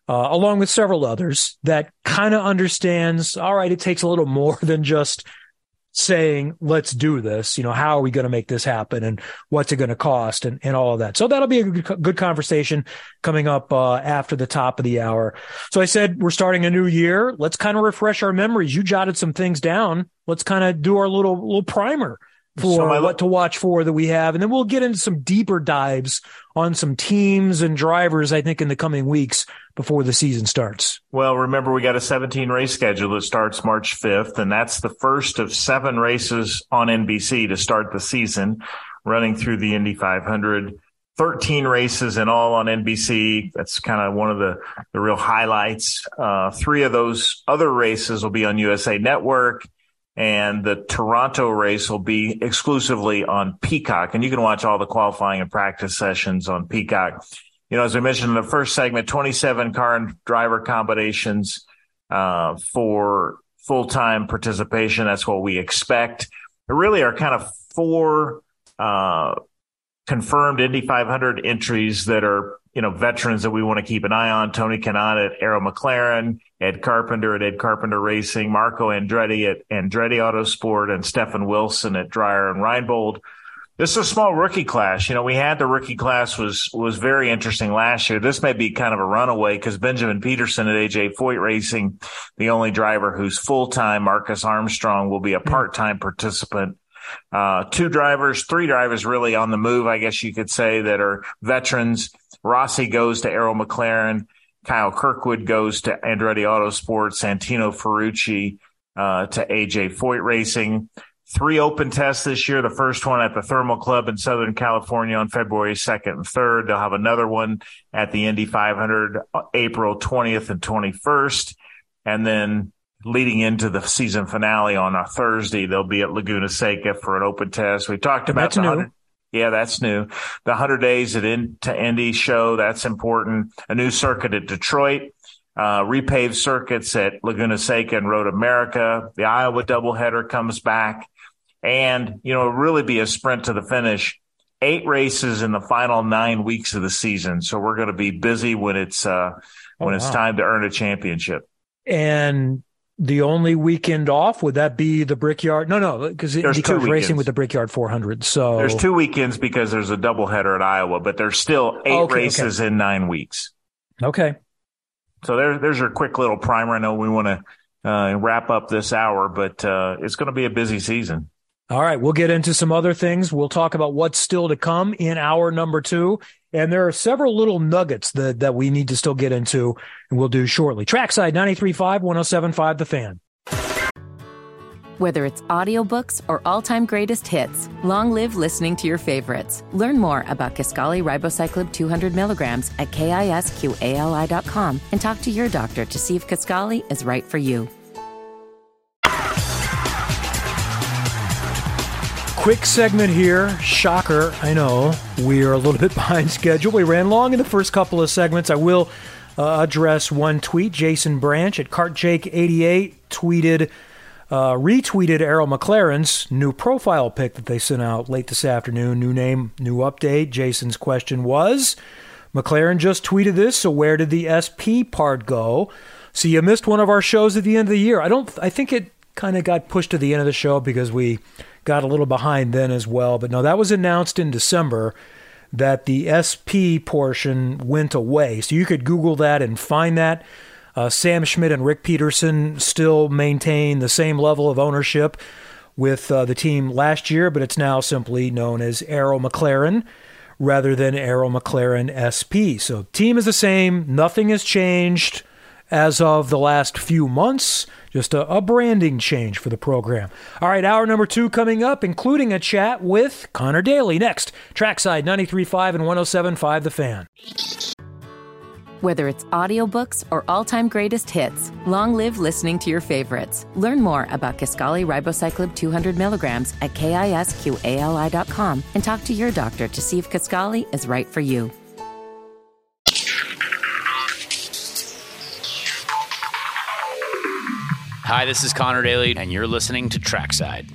uh, along with several others that kind of understands, all right, it takes a little more than just saying, let's do this. You know, how are we going to make this happen, and what's it going to cost, and, and all of that. So that'll be a good conversation coming up uh, after the top of the hour. So I said, we're starting a new year. Let's kind of refresh our memories. You jotted some things down. Let's kind of do our little, little primer for so my, what to watch for that we have. And then we'll get into some deeper dives on some teams and drivers, I think, in the coming weeks before the season starts. Well, remember, we got a seventeen race schedule that starts March fifth, and that's the first of seven races on N B C to start the season, running through the Indy five hundred. thirteen races in all on N B C. That's kind of one of the, the real highlights. Uh, three of those other races will be on U S A Network. And the Toronto race will be exclusively on Peacock. And you can watch all the qualifying and practice sessions on Peacock. You know, as I mentioned in the first segment, twenty-seven car and driver combinations uh, for full-time participation. That's what we expect. There really are kind of four uh, confirmed Indy five hundred entries that are, you know, veterans that we want to keep an eye on. Tony Kanaan at Arrow McLaren, Ed Carpenter at Ed Carpenter Racing, Marco Andretti at Andretti Autosport, and Stefan Wilson at Dreyer and Reinbold. This is a small rookie class. You know, we had the rookie class was was very interesting last year. This may be kind of a runaway, because Benjamin Peterson at A J Foyt Racing, the only driver who's full-time, Marcus Armstrong, will be a part-time participant. Uh, two drivers, three drivers really on the move, I guess you could say, that are veterans. Rossi goes to Arrow McLaren. Kyle Kirkwood goes to Andretti Autosport. Santino Ferrucci uh, to A J Foyt Racing. Three open tests this year. The first one at the Thermal Club in Southern California on February second and third. They'll have another one at the Indy five hundred April twentieth and twenty-first. And then leading into the season finale on a Thursday, they'll be at Laguna Seca for an open test. We talked about the Yeah, that's new. The one hundred Days at in, to Indy show, that's important. A new circuit at Detroit, uh, repaved circuits at Laguna Seca and Road America. The Iowa doubleheader comes back. And, you know, it'll really be a sprint to the finish. Eight races in the final nine weeks of the season. So we're going to be busy when it's uh, when oh, it's wow. time to earn a championship. And the only weekend off, would that be the Brickyard? No, no, because IndyCar's racing with the Brickyard four hundred. So there's two weekends because there's a doubleheader at Iowa, but there's still eight okay, races okay. in nine weeks. Okay. So there, there's your quick little primer. I know we want to uh, wrap up this hour, but uh, it's going to be a busy season. All right, we'll get into some other things. We'll talk about what's still to come in hour number two. And there are several little nuggets that, that we need to still get into, and we'll do shortly. Trackside, ninety-three point five, one oh seven point five, The Fan. Whether it's audiobooks or all-time greatest hits, long live listening to your favorites. Learn more about Kisqali Ribocyclib two hundred milligrams at kisqali dot com and talk to your doctor to see if Kisqali is right for you. Quick segment here. Shocker. I know we are a little bit behind schedule. We ran long in the first couple of segments. I will uh, address one tweet. Jason Branch at Cart Jake eighty-eight tweeted, uh, retweeted Arrow McLaren's new profile pic that they sent out late this afternoon. New name, new update. Jason's question was, McLaren just tweeted this, so where did the S P part go? So you missed one of our shows at the end of the year. I don't. I think it kind of got pushed to the end of the show because we got a little behind then as well. But no, that was announced in December that the S P portion went away. So you could Google that and find that. Uh, Sam Schmidt and Rick Peterson still maintain the same level of ownership with uh, the team last year, but it's now simply known as Arrow McLaren rather than Arrow McLaren S P. So team is the same. Nothing has changed as of the last few months, just a, a branding change for the program. All right, hour number two coming up, including a chat with Connor Daly. Next, Trackside ninety-three point five and one oh seven point five The Fan. Whether it's audiobooks or all-time greatest hits, long live listening to your favorites. Learn more about Kisqali Ribocyclib two hundred milligrams at kisqali dot com and talk to your doctor to see if Kisqali is right for you. Hi, this is Connor Daly, and you're listening to Trackside.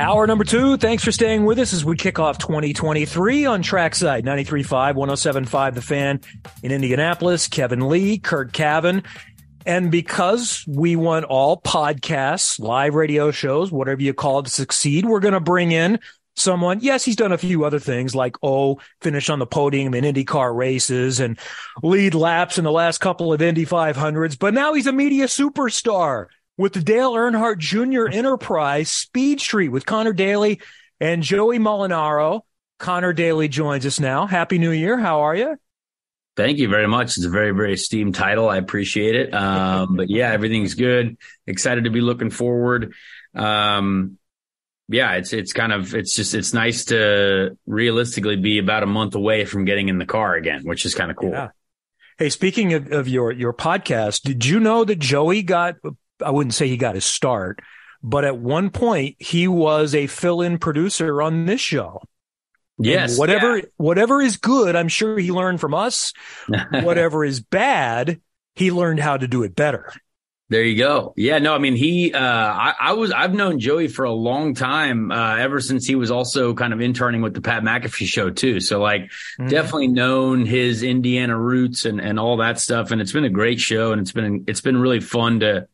Hour number two, thanks for staying with us as we kick off twenty twenty-three on Trackside, ninety-three point five, one oh seven point five The Fan in Indianapolis, Kevin Lee, Curt Cavin. And because we want all podcasts, live radio shows, whatever you call it, to succeed, we're going to bring in someone. Yes, he's done a few other things like, oh, finish on the podium in IndyCar races and lead laps in the last couple of Indy five hundreds, but now he's a media superstar with the Dale Earnhardt Junior Enterprise Speed Street with Connor Daly and Joey Molinaro. Connor Daly joins us now. Happy New Year. How are you? Thank you very much. It's a very, very esteemed title. I appreciate it. Um, but yeah, everything's good. Excited to be looking forward. Um, yeah, it's it's kind of, it's just, it's nice to realistically be about a month away from getting in the car again, which is kind of cool. Yeah. Hey, speaking of, of your, your podcast, did you know that Joey got... I wouldn't say he got his start, but at one point he was a fill-in producer on this show. Yes. And whatever, yeah. whatever is good, I'm sure he learned from us. Whatever is bad, he learned how to do it better. There you go. Yeah, no, I mean, he, uh, I, I was, I've known Joey for a long time, uh, ever since he was also kind of interning with the Pat McAfee show too. So like mm-hmm. definitely known his Indiana roots and, and all that stuff. And it's been a great show, and it's been, it's been really fun to,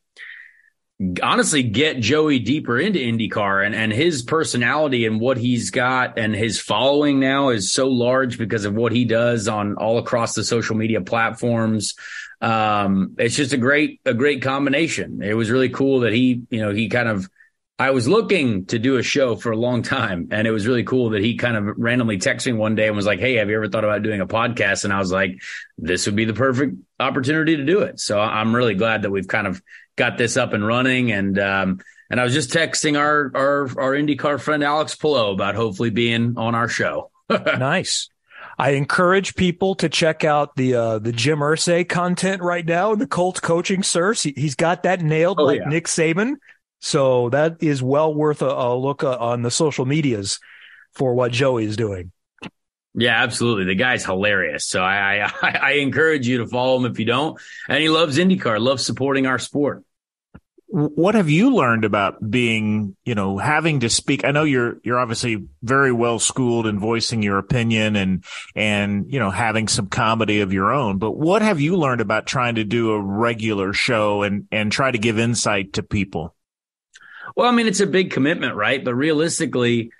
honestly, get Joey deeper into IndyCar, and, and his personality and what he's got, and his following now is so large because of what he does on all across the social media platforms. Um, it's just a great, a great combination. It was really cool that he, you know, he kind of, I was looking to do a show for a long time, and it was really cool that he kind of randomly texted me one day and was like, "Hey, have you ever thought about doing a podcast?" And I was like, this would be the perfect opportunity to do it. So I'm really glad that we've kind of got this up and running. And, um, and I was just texting our, our, our IndyCar friend, Alex Pillow, about hopefully being on our show. Nice. I encourage people to check out the, uh, the Jim Irsay content right now in the Colts coaching search. He, he's got that nailed oh, like yeah. Nick Saban. So that is well worth a, a look uh, on the social medias for what Joey is doing. Yeah, absolutely. The guy's hilarious. So I, I, I encourage you to follow him if you don't. And he loves IndyCar, loves supporting our sport. What have you learned about being, you know, having to speak? I know you're, you're obviously very well schooled in voicing your opinion and, and, you know, having some comedy of your own, but what have you learned about trying to do a regular show and, and try to give insight to people? Well, I mean, it's a big commitment, right? But realistically,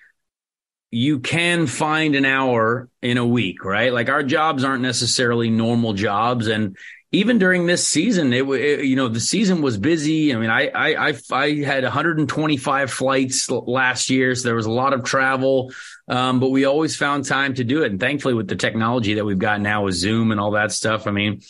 you can find an hour in a week, right? Like our jobs aren't necessarily normal jobs. And even during this season, it, it you know, the season was busy. I mean, I, I, I, I had one hundred twenty-five flights last year. So there was a lot of travel, um, but we always found time to do it. And thankfully with the technology that we've got now with Zoom and all that stuff, I mean,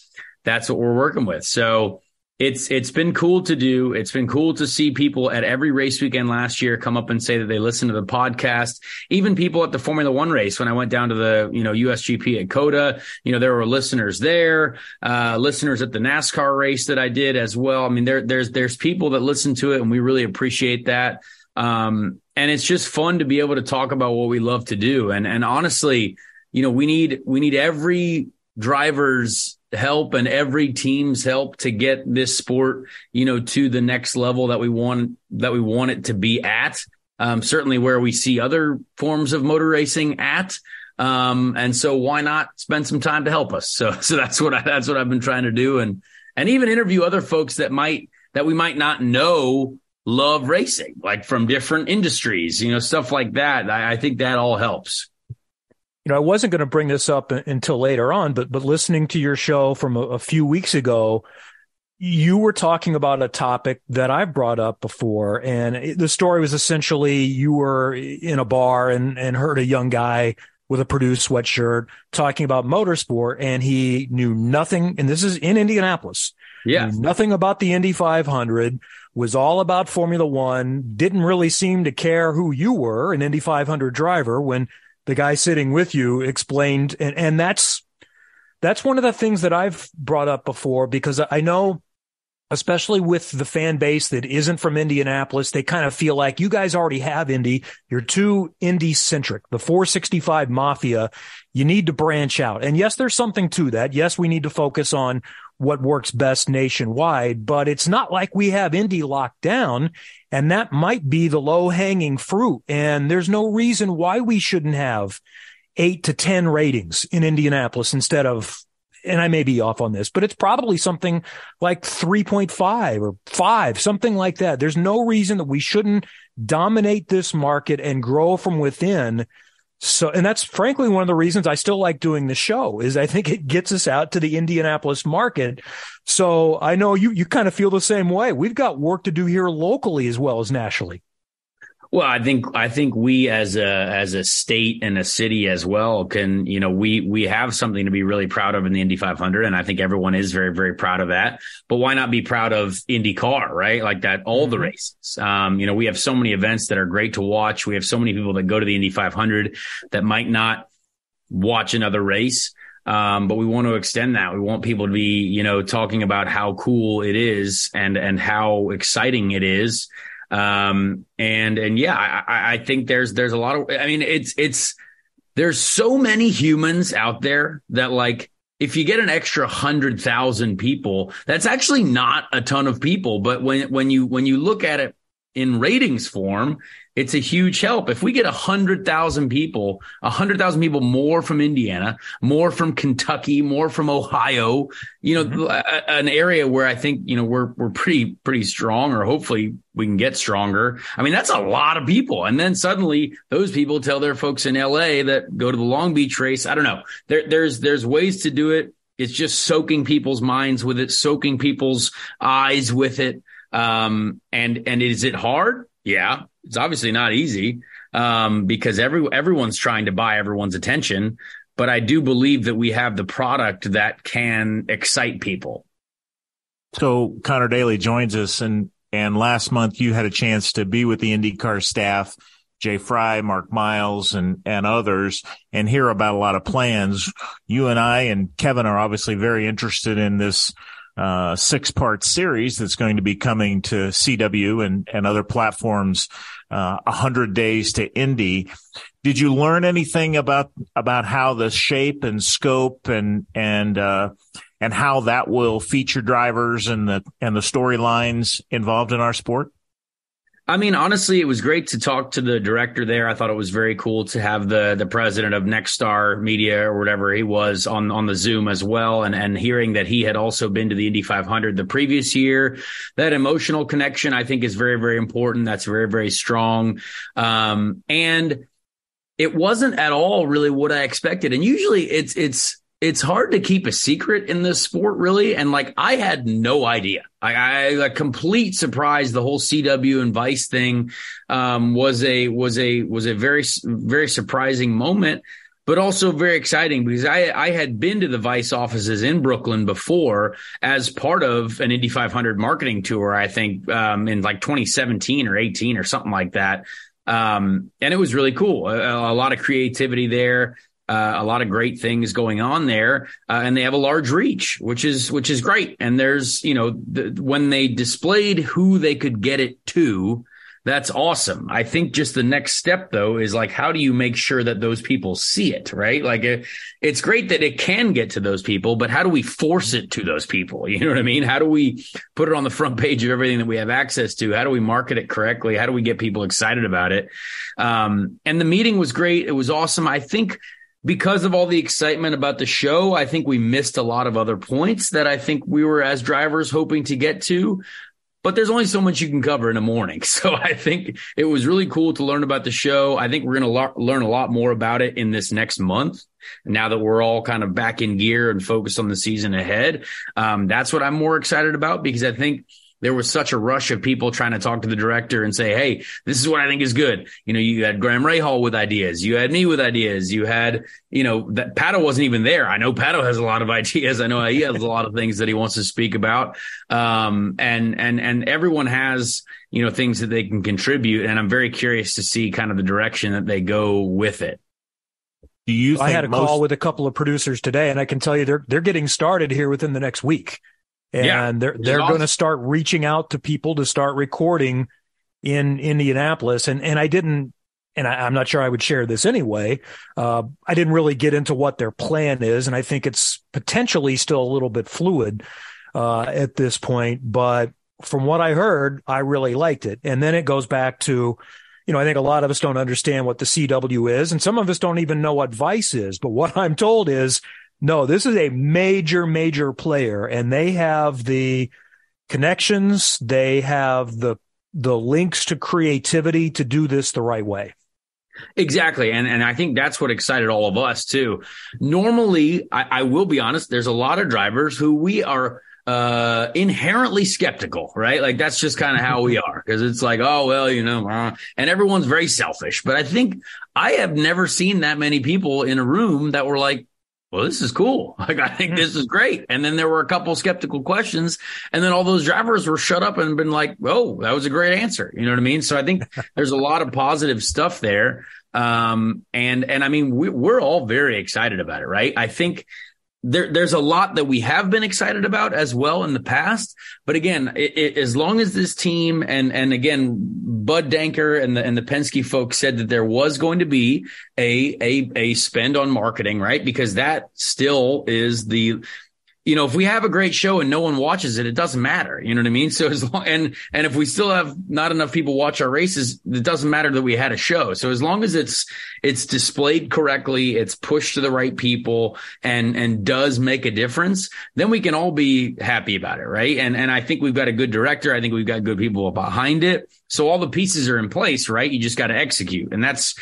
that's what we're working with. So It's it's been cool to do. It's been cool to see people at every race weekend last year come up and say that they listen to the podcast. Even people at the Formula One race, when I went down to the you know U S G P at COTA, you know there were listeners there, uh, listeners at the NASCAR race that I did as well. I mean there there's there's people that listen to it, and we really appreciate that. Um, and it's just fun to be able to talk about what we love to do. And and honestly, you know we need we need every driver's help and every team's help to get this sport, you know, to the next level that we want, that we want it to be at. Um, certainly where we see other forms of motor racing at. Um, and so why not spend some time to help us? So, so that's what I, that's what I've been trying to do. And, and even interview other folks that might, that we might not know love racing, like from different industries, you know, stuff like that. I, I think that all helps. You know, I wasn't going to bring this up until later on, but, but listening to your show from a, a few weeks ago, you were talking about a topic that I've brought up before. And it, the story was essentially you were in a bar and, and heard a young guy with a Purdue sweatshirt talking about motorsport, and he knew nothing. And this is in Indianapolis. Yeah. Nothing about the Indy five hundred, was all about Formula One, didn't really seem to care who you were, an Indy five hundred driver, when the guy sitting with you explained. And, and that's, that's one of the things that I've brought up before, because I know, especially with the fan base that isn't from Indianapolis, they kind of feel like you guys already have Indy. You're too Indy-centric, the four sixty-five mafia. You need to branch out. And yes, there's something to that. Yes, we need to focus on what works best nationwide, but it's not like we have Indy locked down, and that might be the low-hanging fruit. And there's no reason why we shouldn't have eight to ten ratings in Indianapolis instead of, and I may be off on this, but it's probably something like three point five or five, something like that. There's no reason that we shouldn't dominate this market and grow from within. So, and that's frankly one of the reasons I still like doing the show, is I think it gets us out to the Indianapolis market. So I know you, you kind of feel the same way. We've got work to do here locally as well as nationally. Well, I think I think we as a as a state and a city as well can, you know, we we have something to be really proud of in the Indy five hundred. And I think everyone is very, very proud of that. But why not be proud of IndyCar, right? Like that, all the races. Um, you know, we have so many events that are great to watch. We have so many people that go to the Indy five hundred that might not watch another race. Um, but we want to extend that. We want people to be, you know, talking about how cool it is and and how exciting it is. Um, and, and yeah, I, I think there's, there's a lot of, I mean, it's, it's, there's so many humans out there that, like, if you get an extra hundred thousand people, that's actually not a ton of people. But when, when you, when you look at it in ratings form, it's a huge help. If we get a hundred thousand people, a hundred thousand people more from Indiana, more from Kentucky, more from Ohio, you know, mm-hmm. a, an area where I think, you know, we're, we're pretty, pretty strong, or hopefully we can get stronger. I mean, that's a lot of people. And then suddenly those people tell their folks in L A that go to the Long Beach race. I don't know. There, there's, there's ways to do it. It's just soaking people's minds with it, soaking people's eyes with it. Um, and, and is it hard? Yeah. It's obviously not easy, um, because every, everyone's trying to buy everyone's attention. But I do believe that we have the product that can excite people. So Connor Daly joins us. And, and last month you had a chance to be with the IndyCar staff, Jay Fry, Mark Miles, and, and others, and hear about a lot of plans. You and I and Kevin are obviously very interested in this uh six-part series that's going to be coming to C W and, and other platforms, uh one hundred days to Indy. Did you learn anything about about how the shape and scope and and uh and how that will feature drivers and the and the storylines involved in our sport? I mean, honestly, it was great to talk to the director there. I thought it was very cool to have the the president of Nexstar Media or whatever he was on, on the Zoom as well. And, and hearing that he had also been to the Indy five hundred the previous year, that emotional connection, I think, is very, very important. That's very, very strong. Um, and it wasn't at all really what I expected. And usually it's it's. It's hard to keep a secret in this sport, really. And like, I had no idea. I, I a complete surprise. The whole C W and Vice thing um, was a was a was a very, very surprising moment, but also very exciting, because I, I had been to the Vice offices in Brooklyn before as part of an Indy five hundred marketing tour, I think, um, in like twenty seventeen or eighteen or something like that. Um, and it was really cool. A, a lot of creativity there. Uh, a lot of great things going on there, uh, and they have a large reach, which is which is great. And there's, you know, th- when they displayed who they could get it to, that's awesome. I think just the next step, though, is like, how do you make sure that those people see it, right? Like, it, it's great that it can get to those people, but how do we force it to those people? You know what I mean? How do we put it on the front page of everything that we have access to? How do we market it correctly? How do we get people excited about it? Um, and the meeting was great. It was awesome. I think because of all the excitement about the show, I think we missed a lot of other points that I think we were, as drivers, hoping to get to. But there's only so much you can cover in a morning. So I think it was really cool to learn about the show. I think we're going to lo- learn a lot more about it in this next month. Now that we're all kind of back in gear and focused on the season ahead, um, that's what I'm more excited about, because I think there was such a rush of people trying to talk to the director and say, hey, this is what I think is good. You know, you had Graham Rahal with ideas. You had me with ideas. You had, you know, that Pato wasn't even there. I know Pato has a lot of ideas. I know he has a lot of things that he wants to speak about. Um, and, and, and everyone has, you know, things that they can contribute. And I'm very curious to see kind of the direction that they go with it. Do you think I had a most- call with a couple of producers today, and I can tell you they're, they're getting started here within the next week. And yeah, they're they're awesome. going to start reaching out to people to start recording in Indianapolis. And and I didn't, and I, I'm not sure I would share this anyway. Uh, I didn't really get into what their plan is, and I think it's potentially still a little bit fluid uh, at this point. But from what I heard, I really liked it. And then it goes back to, you know, I think a lot of us don't understand what the C W is, and some of us don't even know what Vice is. But what I'm told is, no, this is a major, major player, and they have the connections. They have the the links to creativity to do this the right way. Exactly. And and I think that's what excited all of us, too. Normally, I, I will be honest, there's a lot of drivers who we are uh inherently skeptical, right? Like, that's just kind of how we are, because it's like, oh, well, you know, and everyone's very selfish. But I think I have never seen that many people in a room that were like, well, this is cool. Like, I think this is great. And then there were a couple skeptical questions, and then all those drivers were shut up and been like, oh, that was a great answer. You know what I mean? So I think there's a lot of positive stuff there. Um, and, and I mean, we, we're all very excited about it, right? I think there, there's a lot that we have been excited about as well in the past. But again, it, it, as long as this team and, and again, Bud Danker and the, and the Penske folks said that there was going to be a, a, a spend on marketing, right? Because that still is the, you know, if we have a great show and no one watches it, it doesn't matter. You know what I mean? So as long, and, and if we still have not enough people watch our races, it doesn't matter that we had a show. So as long as it's, it's displayed correctly, it's pushed to the right people, and, and does make a difference, then we can all be happy about it. Right. And, and I think we've got a good director. I think we've got good people behind it. So all the pieces are in place, right? You just got to execute. And that's,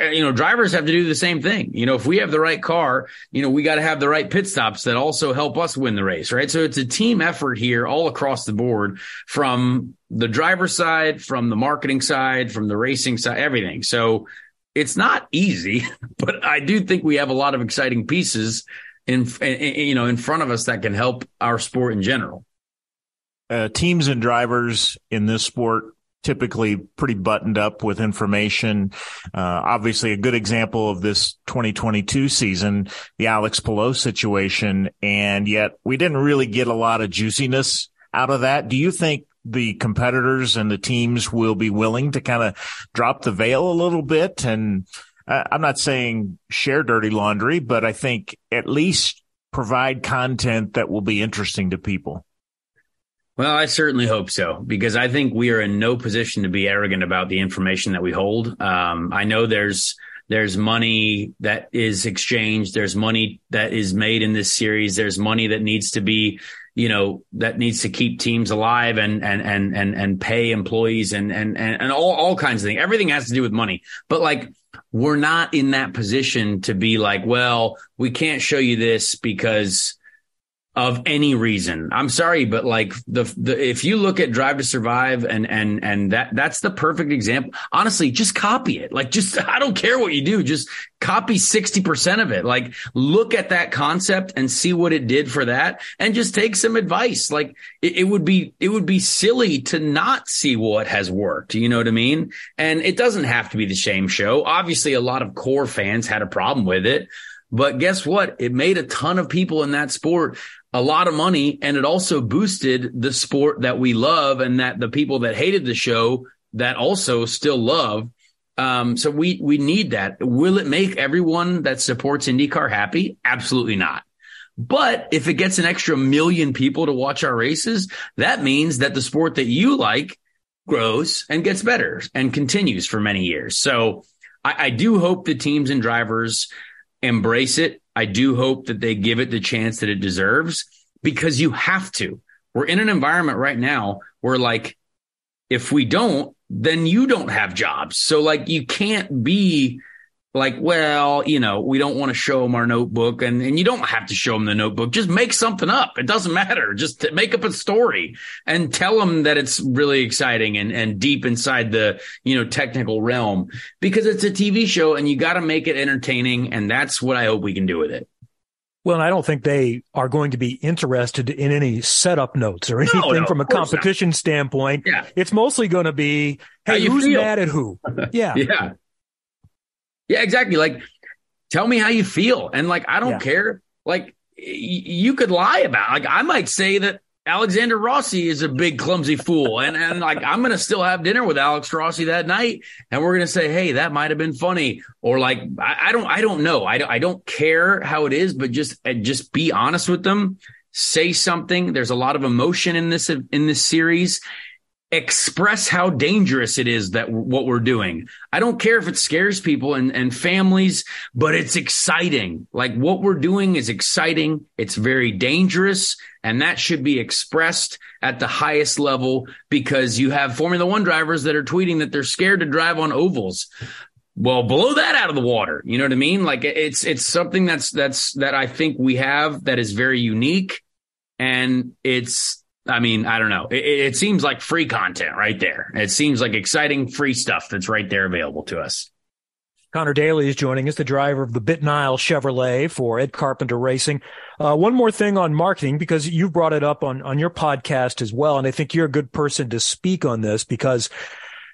you know, drivers have to do the same thing. You know, if we have the right car, you know, we got to have the right pit stops that also help us win the race, right? So it's a team effort here all across the board, from the driver side, from the marketing side, from the racing side, everything. So it's not easy, but I do think we have a lot of exciting pieces in, you know, in front of us that can help our sport in general. Uh, teams and drivers in this sport typically pretty buttoned up with information. Uh, obviously a good example of this twenty twenty-two season, the Alex Palou situation, and yet we didn't really get a lot of juiciness out of that. Do you think the competitors and the teams will be willing to kind of drop the veil a little bit? And uh, I'm not saying share dirty laundry, but I think at least provide content that will be interesting to people. Well, I certainly hope so, because I think we are in no position to be arrogant about the information that we hold. Um, I know there's there's money that is exchanged. There's money that is made in this series. There's money that needs to be, you know, that needs to keep teams alive and and and and and pay employees and and and, and all, all kinds of things. Everything has to do with money. But like, we're not in that position to be like, well, we can't show you this because of any reason. I'm sorry, but like the, the, if you look at Drive to Survive and, and, and that, that's the perfect example. Honestly, just copy it. Like, just, I don't care what you do. Just copy sixty percent of it. Like, look at that concept and see what it did for that, and just take some advice. Like, it, it would be, it would be silly to not see what has worked. You know what I mean? And it doesn't have to be the same show. Obviously, a lot of core fans had a problem with it, but guess what? It made a ton of people in that sport a lot of money, and it also boosted the sport that we love, and that the people that hated the show that also still love. Um, so we we need that. Will it make everyone that supports IndyCar happy? Absolutely not. But if it gets an extra million people to watch our races, that means that the sport that you like grows and gets better and continues for many years. So I, I do hope the teams and drivers embrace it. I do hope that they give it the chance that it deserves, because you have to. We're in an environment right now where, like, if we don't, then you don't have jobs. So, like, you can't be like, well, you know, we don't want to show them our notebook, and, and you don't have to show them the notebook. Just make something up. It doesn't matter. Just make up a story and tell them that it's really exciting and, and deep inside the, you know, technical realm, because it's a T V show and you got to make it entertaining. And that's what I hope we can do with it. Well, and I don't think they are going to be interested in any setup notes or anything no, no, from a competition not. standpoint. Yeah. It's mostly going to be, hey, who's feel? mad at who? Yeah. yeah. Yeah, exactly. Like, tell me how you feel. And, like, I don't yeah. care. Like, y- you could lie about it. Like, I might say that Alexander Rossi is a big clumsy fool. And, and like, I'm going to still have dinner with Alex Rossi that night. And we're going to say, hey, that might have been funny. Or, like, I, I don't I don't know. I don't, I don't care how it is, but just just be honest with them. Say something. There's a lot of emotion in this in this series. Express how dangerous it is that what we're doing. I don't care if it scares people and, and families, but it's exciting. Like, what we're doing is exciting. It's very dangerous, and that should be expressed at the highest level, because you have Formula One drivers that are tweeting that they're scared to drive on ovals. Well, blow that out of the water. You know what I mean? Like, it's, it's something that's, that's, that I think we have that is very unique, and it's, I mean, I don't know. It, it seems like free content right there. It seems like exciting free stuff that's right there available to us. Connor Daly is joining us, the driver of the Bitten Isle Chevrolet for Ed Carpenter Racing. Uh, one more thing on marketing, because you brought it up on, on your podcast as well, and I think you're a good person to speak on this, because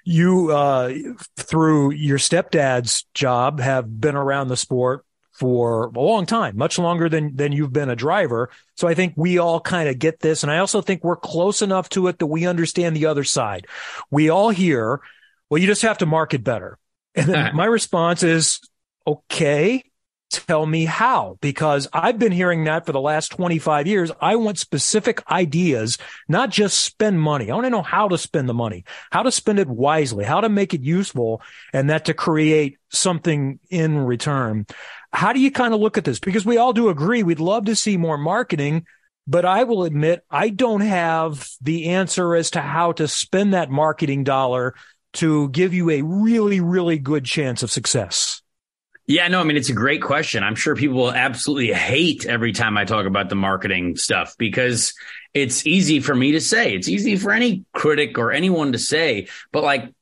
you, uh, through your stepdad's job, have been around the sport for a long time, much longer than than you've been a driver. So I think we all kind of get this. And I also think we're close enough to it that we understand the other side. We all hear, well, you just have to market better. And then my response is, okay, tell me how, because I've been hearing that for the last twenty-five years. I want specific ideas, not just spend money. I want to know how to spend the money, how to spend it wisely, how to make it useful, and that to create something in return. How do you kind of look at this? Because we all do agree we'd love to see more marketing, but I will admit I don't have the answer as to how to spend that marketing dollar to give you a really, really good chance of success. Yeah, no, I mean, it's a great question. I'm sure people will absolutely hate every time I talk about the marketing stuff, because it's easy for me to say. It's easy for any critic or anyone to say, but, like,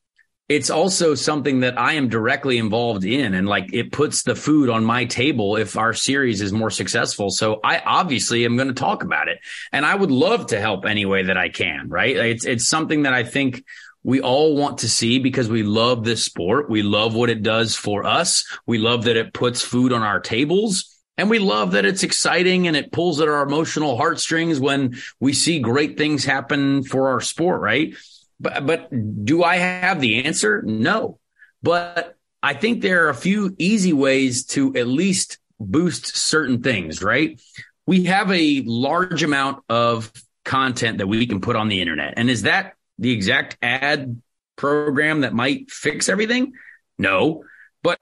it's also something that I am directly involved in, and, like, it puts the food on my table if our series is more successful. So I obviously am going to talk about it, and I would love to help any way that I can. Right? It's it's something that I think we all want to see, because we love this sport. We love what it does for us. We love that it puts food on our tables. And we love that it's exciting and it pulls at our emotional heartstrings when we see great things happen for our sport. Right? But, but do I have the answer? No. But I think there are a few easy ways to at least boost certain things, right? We have a large amount of content that we can put on the internet. And is that the exact ad program that might fix everything? No. But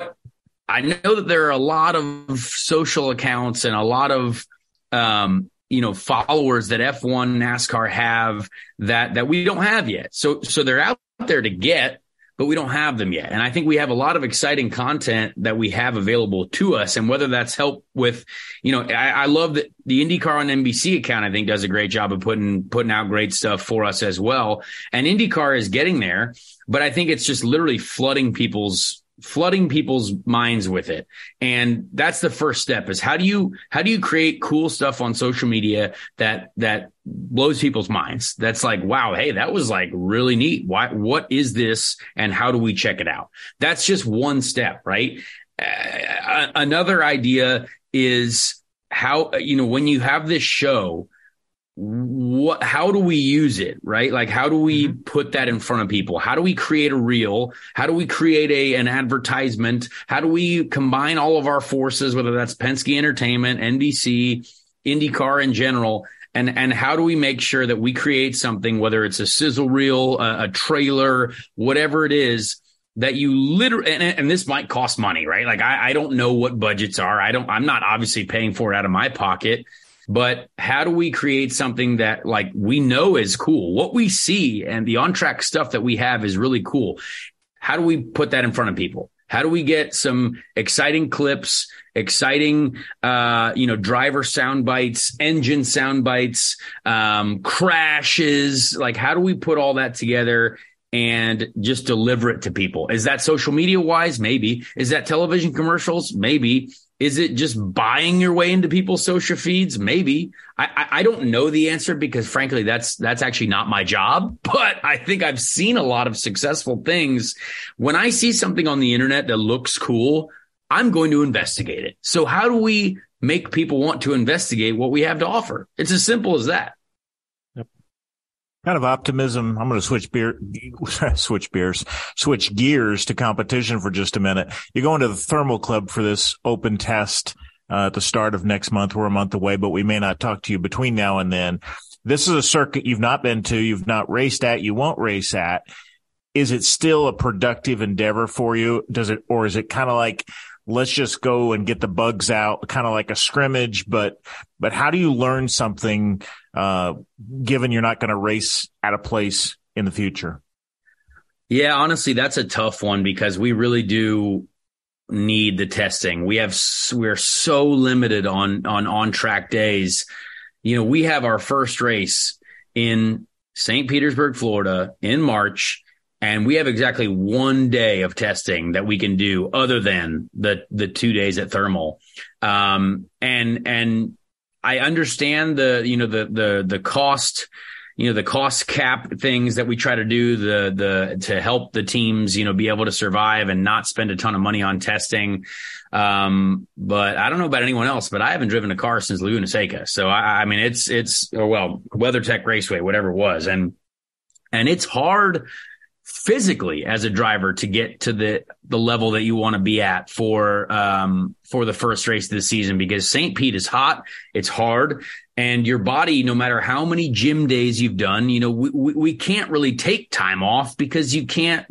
I know that there are a lot of social accounts and a lot of, um, you know, followers that F one NASCAR have that, that we don't have yet. So, so they're out there to get, but we don't have them yet. And I think we have a lot of exciting content that we have available to us. And whether that's help with, you know, I, I love that the IndyCar on N B C account, I think, does a great job of putting, putting out great stuff for us as well. And IndyCar is getting there, but I think it's just literally flooding people's flooding people's minds with it. And that's the first step, is how do you, how do you create cool stuff on social media that, that blows people's minds? That's like, wow, hey, that was, like, really neat. Why, what is this? And how do we check it out? That's just one step, right? Uh, another idea is how, you know, when you have this show, what, how do we use it, right? Like, how do we mm-hmm. put that in front of people? How do we create a reel? How do we create a, an advertisement? How do we combine all of our forces, whether that's Penske Entertainment, N B C, IndyCar in general, and, and how do we make sure that we create something, whether it's a sizzle reel, a, a trailer, whatever it is, that you literally, and, and this might cost money, right? Like, I, I don't know what budgets are. I don't, I'm not obviously paying for it out of my pocket, but how do we create something that, like, we know is cool? What we see and the on-track stuff that we have is really cool. How do we put that in front of people? How do we get some exciting clips, exciting, uh, you know, driver sound bites, engine sound bites, um, crashes? Like, how do we put all that together and just deliver it to people? Is that social media wise? Maybe. Is that television commercials? Maybe. Is it just buying your way into people's social feeds? Maybe. I, I don't know the answer, because frankly, that's that's actually not my job. But I think I've seen a lot of successful things. When I see something on the internet that looks cool, I'm going to investigate it. So how do we make people want to investigate what we have to offer? It's as simple as that. Yep. Kind of optimism. I'm going to switch beer, switch beers, switch gears to competition for just a minute. You're going to the Thermal Club for this open test uh, at the start of next month. We're a month away, but we may not talk to you between now and then. This is a circuit you've not been to, you've not raced at, you won't race at. Is it still a productive endeavor for you? Does it, or is it kind of like, let's just go and get the bugs out, kind of like a scrimmage? But, but how do you learn something, uh, given you're not going to race at a place in the future? Yeah, honestly, that's a tough one, because we really do need the testing. We have, we're so limited on, on, on track days. You know, we have our first race in Saint Petersburg, Florida in March. And we have exactly one day of testing that we can do other than the, the two days at Thermal. Um, and, and I understand the, you know, the, the, the cost, you know, the cost cap things that we try to do, the, the, to help the teams, you know, be able to survive and not spend a ton of money on testing. Um, but I don't know about anyone else, but I haven't driven a car since Laguna Seca. So I, I mean, it's, it's, or well, WeatherTech Raceway, whatever it was. And, and it's hard physically as a driver to get to the, the level that you want to be at for, um, for the first race of the season, because Saint Pete is hot. It's hard. And your body, no matter how many gym days you've done, you know, we, we, we can't really take time off, because you can't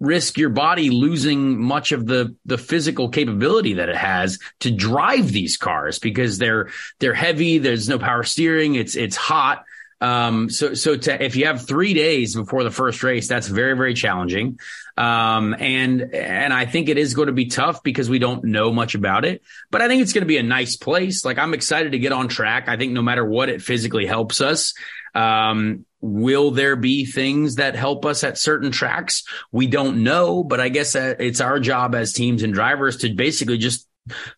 risk your body losing much of the, the physical capability that it has to drive these cars, because they're, they're heavy. There's no power steering. It's, it's hot. Um, so, so to, if you have three days before the first race, that's very, very challenging. Um, and, and I think it is going to be tough, because we don't know much about it, but I think it's going to be a nice place. Like, I'm excited to get on track. I think no matter what, it physically helps us. Um, will there be things that help us at certain tracks? We don't know, but I guess it's our job as teams and drivers to basically just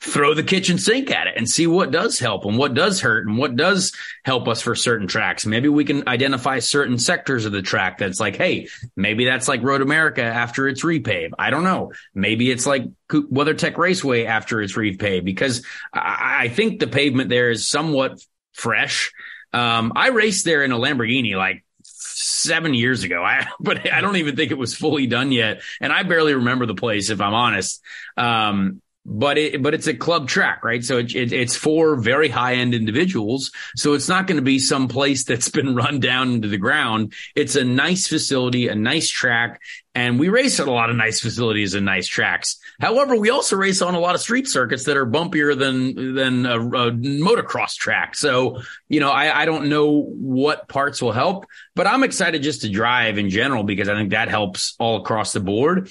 throw the kitchen sink at it and see what does help and what does hurt and what does help us for certain tracks. Maybe we can identify certain sectors of the track that's like, hey, maybe that's like Road America after it's repave. I don't know. Maybe it's like WeatherTech Raceway after it's repave, because I think the pavement there is somewhat fresh. Um, I raced there in a Lamborghini like seven years ago, I, but I don't even think it was fully done yet. And I barely remember the place, if I'm honest. Um, But it, but it's a club track, right? So it, it, it's for very high end individuals. So it's not going to be some place that's been run down into the ground. It's a nice facility, a nice track. And we race at a lot of nice facilities and nice tracks. However, we also race on a lot of street circuits that are bumpier than, than a, a motocross track. So, you know, I, I don't know what parts will help, but I'm excited just to drive in general, because I think that helps all across the board.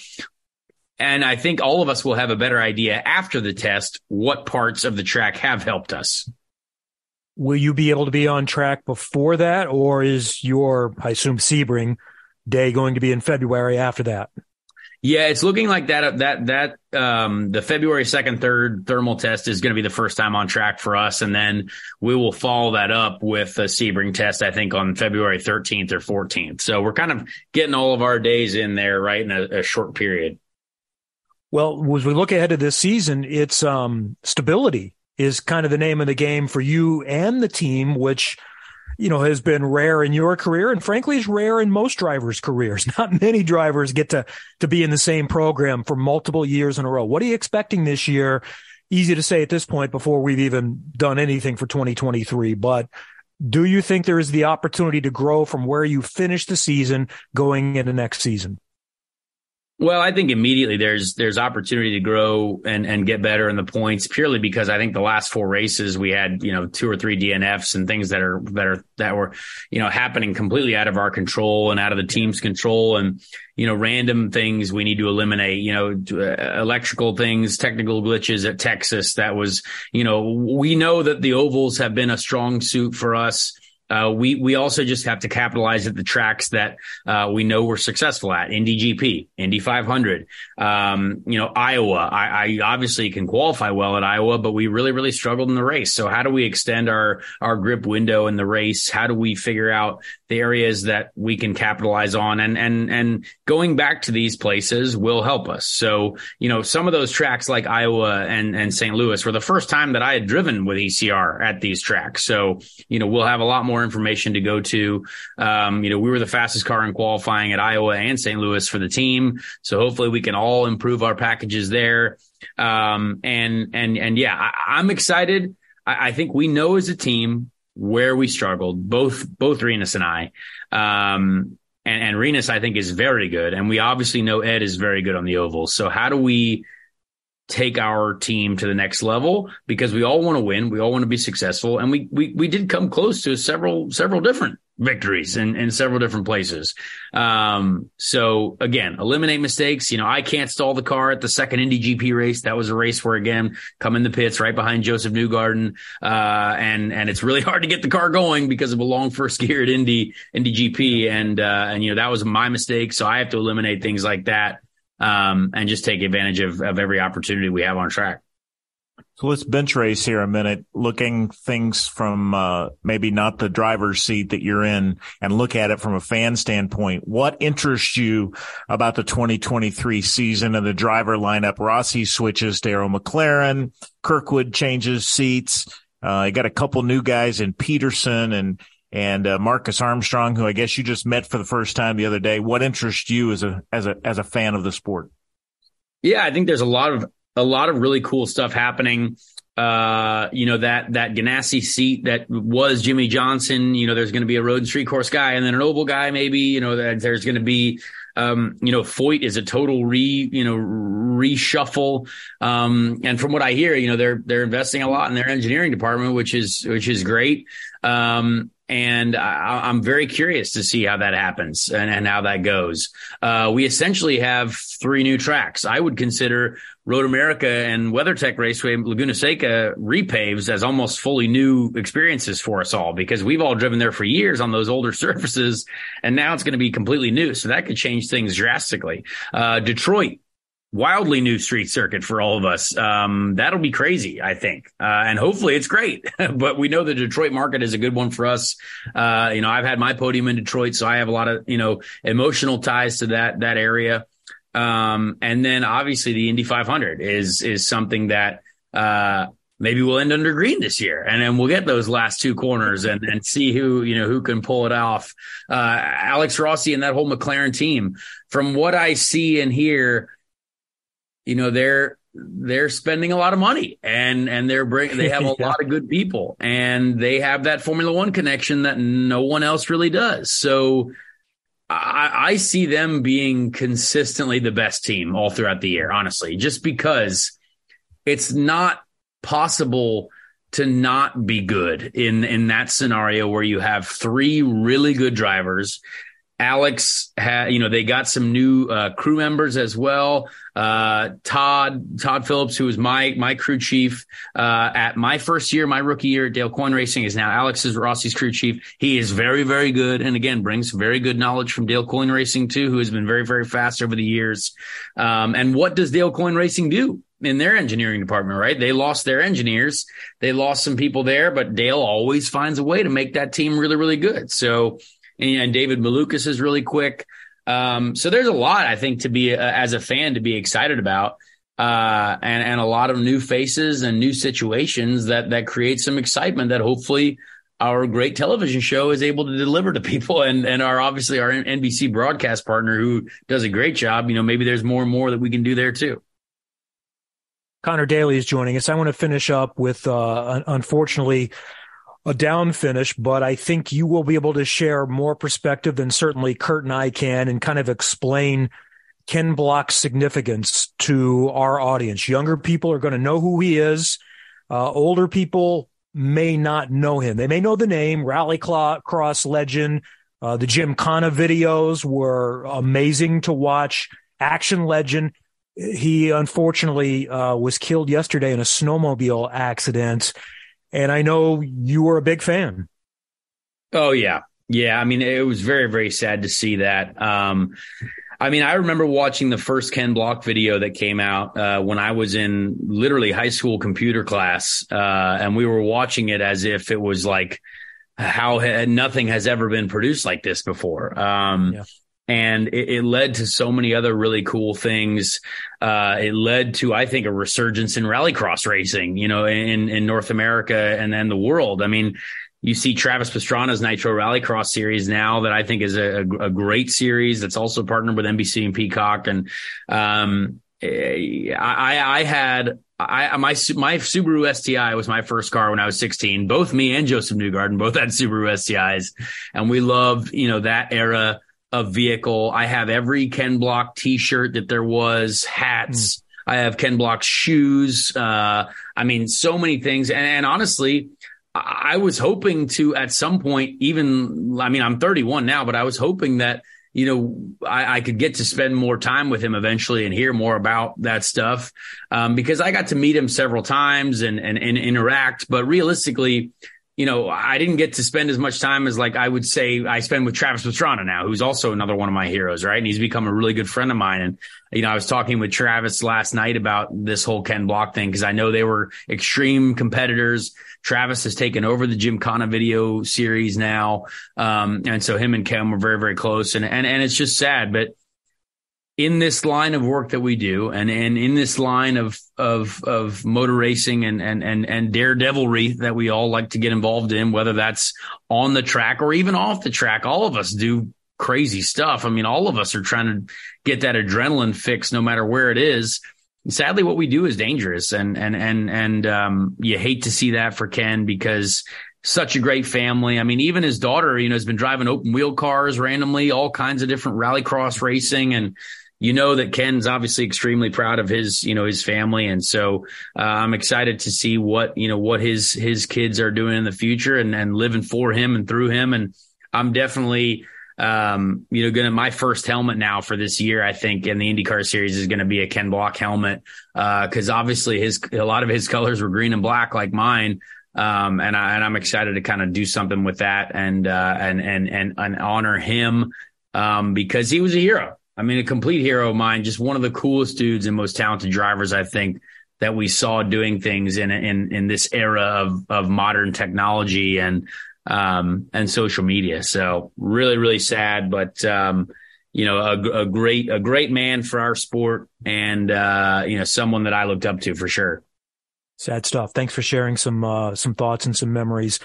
And I think all of us will have a better idea after the test what parts of the track have helped us. Will you be able to be on track before that, or is your, I assume, Sebring day going to be in February after that? Yeah, it's looking like that. That that um, the February second, third thermal test is going to be the first time on track for us, and then we will follow that up with a Sebring test, I think, on February thirteenth or fourteenth. So we're kind of getting all of our days in there right in a, a short period. Well, as we look ahead to this season, it's um, stability is kind of the name of the game for you and the team, which, you know, has been rare in your career, and frankly is rare in most drivers' careers. Not many drivers get to to be in the same program for multiple years in a row. What are you expecting this year? Easy to say at this point before we've even done anything for twenty twenty-three, but do you think there is the opportunity to grow from where you finished the season going into next season? Well, I think immediately there's there's opportunity to grow and, and get better in the points, purely because I think the last four races we had, you know, two or three D N Fs and things that are that are that were, you know, happening completely out of our control and out of the team's control, and, you know, random things we need to eliminate, you know, electrical things, technical glitches at Texas. That was, you know, we know that the ovals have been a strong suit for us. Uh, we, we also just have to capitalize at the tracks that, uh, we know we're successful at. Indy G P, Indy five hundred, um, you know, Iowa. I, I obviously can qualify well at Iowa, but we really, really struggled in the race. So how do we extend our, our grip window in the race? How do we figure out the areas that we can capitalize on? And, and, and going back to these places will help us. So, you know, some of those tracks like Iowa and, and Saint Louis were the first time that I had driven with E C R at these tracks. So, you know, we'll have a lot more information to go to. Um, you know, we were the fastest car in qualifying at Iowa and Saint Louis for the team. So hopefully we can all improve our packages there. Um, and, and, and yeah, I, I'm excited. I, I think we know as a team where we struggled, both, both Renus and I. Um, and, and Renus, I think, is very good. And we obviously know Ed is very good on the ovals. So how do we take our team to the next level? Because we all want to win. We all want to be successful. And we, we, we did come close to several, several different victories in, in several different places. Um, so again, eliminate mistakes. You know, I can't stall the car at the second Indy G P race. That was a race where, again, come in the pits right behind Joseph Newgarden. Uh, and, and it's really hard to get the car going because of a long first gear at Indy, Indy G P. And, uh, and, you know, that was my mistake. So I have to eliminate things like that. Um, and just take advantage of, of every opportunity we have on track. So let's bench race here a minute, looking things from uh, maybe not the driver's seat that you're in, and look at it from a fan standpoint. What interests you about the twenty twenty-three season and the driver lineup? Rossi switches to Arrow McLaren. Kirkwood changes seats. Uh, you got a couple new guys in Peterson and And uh, Marcus Armstrong, who I guess you just met for the first time the other day. What interests you as a as a as a fan of the sport? Yeah, I think there's a lot of a lot of really cool stuff happening. Uh, you know, that that Ganassi seat that was Jimmy Johnson. You know, there's going to be a road and street course guy, and then an oval guy, maybe. You know, that there's going to be. Um, you know, Foyt is a total re, you know, reshuffle. Um, and from what I hear, you know, they're, they're investing a lot in their engineering department, which is, which is great. Um, and I, I'm very curious to see how that happens and, and how that goes. Uh, we essentially have three new tracks. I would consider Road America and WeatherTech Raceway Laguna Seca repaves as almost fully new experiences for us all, because we've all driven there for years on those older surfaces, and now it's going to be completely new. So that could change things drastically. Uh, Detroit, wildly new street circuit for all of us. Um, that'll be crazy, I think. Uh, and hopefully it's great, but we know the Detroit market is a good one for us. Uh, you know, I've had my podium in Detroit, so I have a lot of, you know, emotional ties to that, that area. Um, and then obviously the Indy five hundred is, is something that, uh, maybe we'll end under green this year, and then we'll get those last two corners and, and see who, you know, who can pull it off. Uh, Alex Rossi and that whole McLaren team, from what I see and hear, you know, they're, they're spending a lot of money, and, and they're bring, they have a lot of good people, and they have that Formula One connection that no one else really does. So, I see them being consistently the best team all throughout the year, honestly, just because it's not possible to not be good in, in that scenario where you have three really good drivers. Alex, ha- you know, they got some new uh, crew members as well. Uh, Todd, Todd Phillips, who was my, my crew chief uh, at my first year, my rookie year at Dale Coyne Racing, is now Alex's Rossi's crew chief. He is very, very good. And again, brings very good knowledge from Dale Coyne Racing too, who has been very, very fast over the years. Um, and what does Dale Coyne Racing do in their engineering department, right? They lost their engineers. They lost some people there, but Dale always finds a way to make that team really, really good. So, and David Malukas is really quick. Um, so there's a lot, I think, to be uh, as a fan to be excited about, uh, and, and a lot of new faces and new situations that, that create some excitement that hopefully our great television show is able to deliver to people, and, and our, obviously our N B C broadcast partner, who does a great job. You know, maybe there's more and more that we can do there too. Connor Daly is joining us. I want to finish up with, uh, unfortunately, a down finish, but I think you will be able to share more perspective than certainly Curt and I can, and kind of explain Ken Block's significance to our audience. Younger people are going to know who he is. Uh, older people may not know him. They may know the name, Rallycross legend. Uh, the Gymkhana videos were amazing to watch. Action legend. He unfortunately uh, was killed yesterday in a snowmobile accident. And I know you were a big fan. Oh, yeah. Yeah. I mean, it was very, very sad to see that. Um, I mean, I remember watching the first Ken Block video that came out uh, when I was in literally high school computer class. Uh, and we were watching it as if it was like how ha- nothing has ever been produced like this before. Um, yeah. And it, it led to so many other really cool things. Uh, it led to, I think, a resurgence in rallycross racing, you know, in, in North America and then the world. I mean, you see Travis Pastrana's Nitro Rallycross series now that I think is a, a great series that's also partnered with N B C and Peacock. And um, I, I had I, my my Subaru S T I was my first car when I was sixteen. Both me and Joseph Newgarden both had Subaru S T Is, and we loved, you know, that era of vehicle. I have every Ken Block T-shirt that there was, hats. Mm. I have Ken Block shoes. Uh, I mean, so many things. And, and honestly, I was hoping to at some point, even, I mean, I'm thirty-one now, but I was hoping that, you know, I, I could get to spend more time with him eventually and hear more about that stuff. Um, because I got to meet him several times and, and, and interact, but realistically, you know, I didn't get to spend as much time as, like, I would say I spend with Travis Pastrana now, who's also another one of my heroes, right? And he's become a really good friend of mine. And, you know, I was talking with Travis last night about this whole Ken Block thing, because I know they were extreme competitors. Travis has taken over the Gymkhana video series now. Um, and so him and Ken were very, very close. And, and, and it's just sad, but in this line of work that we do, and, and in this line of of of motor racing and and and and daredevilry that we all like to get involved in, whether that's on the track or even off the track, all of us do crazy stuff. I mean, all of us are trying to get that adrenaline fix, no matter where it is. And sadly, what we do is dangerous, and and and and um, you hate to see that for Ken, because such a great family. I mean, even his daughter, you know, has been driving open wheel cars randomly, all kinds of different rallycross racing. And you know that Ken's obviously extremely proud of his, you know, his family. And so uh, I'm excited to see what, you know, what his his kids are doing in the future, and, and living for him and through him. And I'm definitely, um, you know, going to my first helmet now for this year, I think, in the IndyCar series is going to be a Ken Block helmet, because uh, obviously his a lot of his colors were green and black like mine. Um, and, I, and I'm excited to kind of do something with that and uh, and, and and and honor him um, because he was a hero. I mean, a complete hero of mine, just one of the coolest dudes and most talented drivers, I think, that we saw doing things in in, in this era of, of modern technology and um, and social media. So really, really sad, but, um, you know, a, a great a great man for our sport, and, uh, you know, someone that I looked up to for sure. Sad stuff. Thanks for sharing some uh, some thoughts and some memories.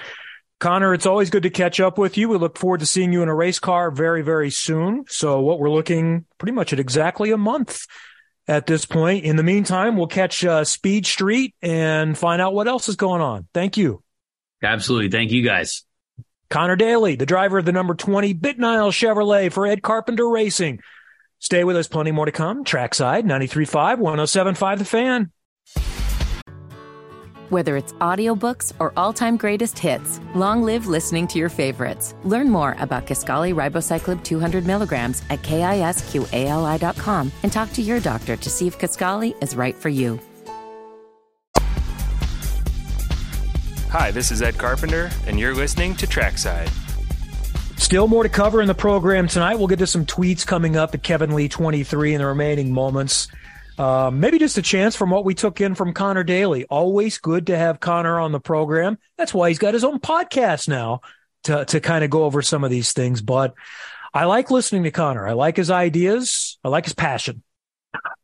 Connor, it's always good to catch up with you. We look forward to seeing you in a race car very, very soon. So what we're looking pretty much at exactly a month at this point. In the meantime, we'll catch uh, Speed Street and find out what else is going on. Thank you. Absolutely. Thank you, guys. Connor Daly, the driver of the number twenty Bitnile Chevrolet for Ed Carpenter Racing. Stay with us. Plenty more to come. Trackside, ninety-three point five, one oh seven point five The Fan. Whether it's audiobooks or all-time greatest hits, long live listening to your favorites. Learn more about Kisqali Ribocyclib two hundred milligrams at kisqali dot com and talk to your doctor to see if Kisqali is right for you. Hi, this is Ed Carpenter, and you're listening to Trackside. Still more to cover in the program tonight. We'll get to some tweets coming up at Kevin Lee twenty-three in the remaining moments. Uh, maybe just a chance from what we took in from Connor Daly. Always good to have Connor on the program. That's why he's got his own podcast now to, to kind of go over some of these things. But I like listening to Connor. I like his ideas. I like his passion.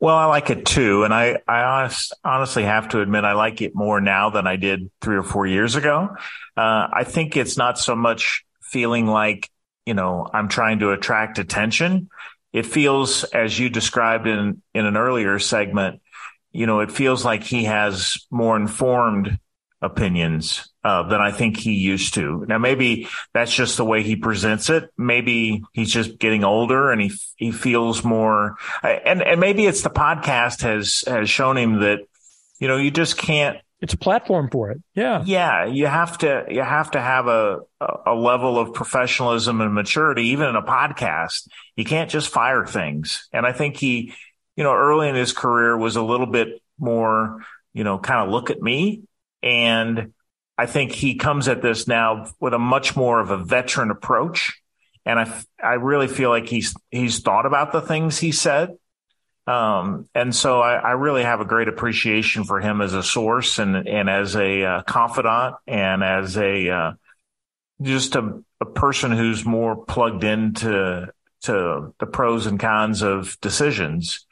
Well, I like it too. And I, I honest, honestly have to admit, I like it more now than I did three or four years ago. Uh, I think it's not so much feeling like, you know, I'm trying to attract attention. It feels, as you described in, in an earlier segment, you know, it feels like he has more informed opinions uh, than I think he used to. Now, maybe that's just the way he presents it. Maybe he's just getting older and he he feels more. And and maybe it's the podcast has has shown him that, you know, you just can't. It's a platform for it. Yeah. Yeah. You have to, you have to have a, a level of professionalism and maturity, even in a podcast. You can't just fire things. And I think he, you know, early in his career was a little bit more, you know, kind of look at me. And I think he comes at this now with a much more of a veteran approach. And I, I really feel like he's, he's thought about the things he said. Um, and so I, I really have a great appreciation for him as a source and, and as a uh, confidant and as a, uh, just a, a person who's more plugged into, to the pros and cons of decisions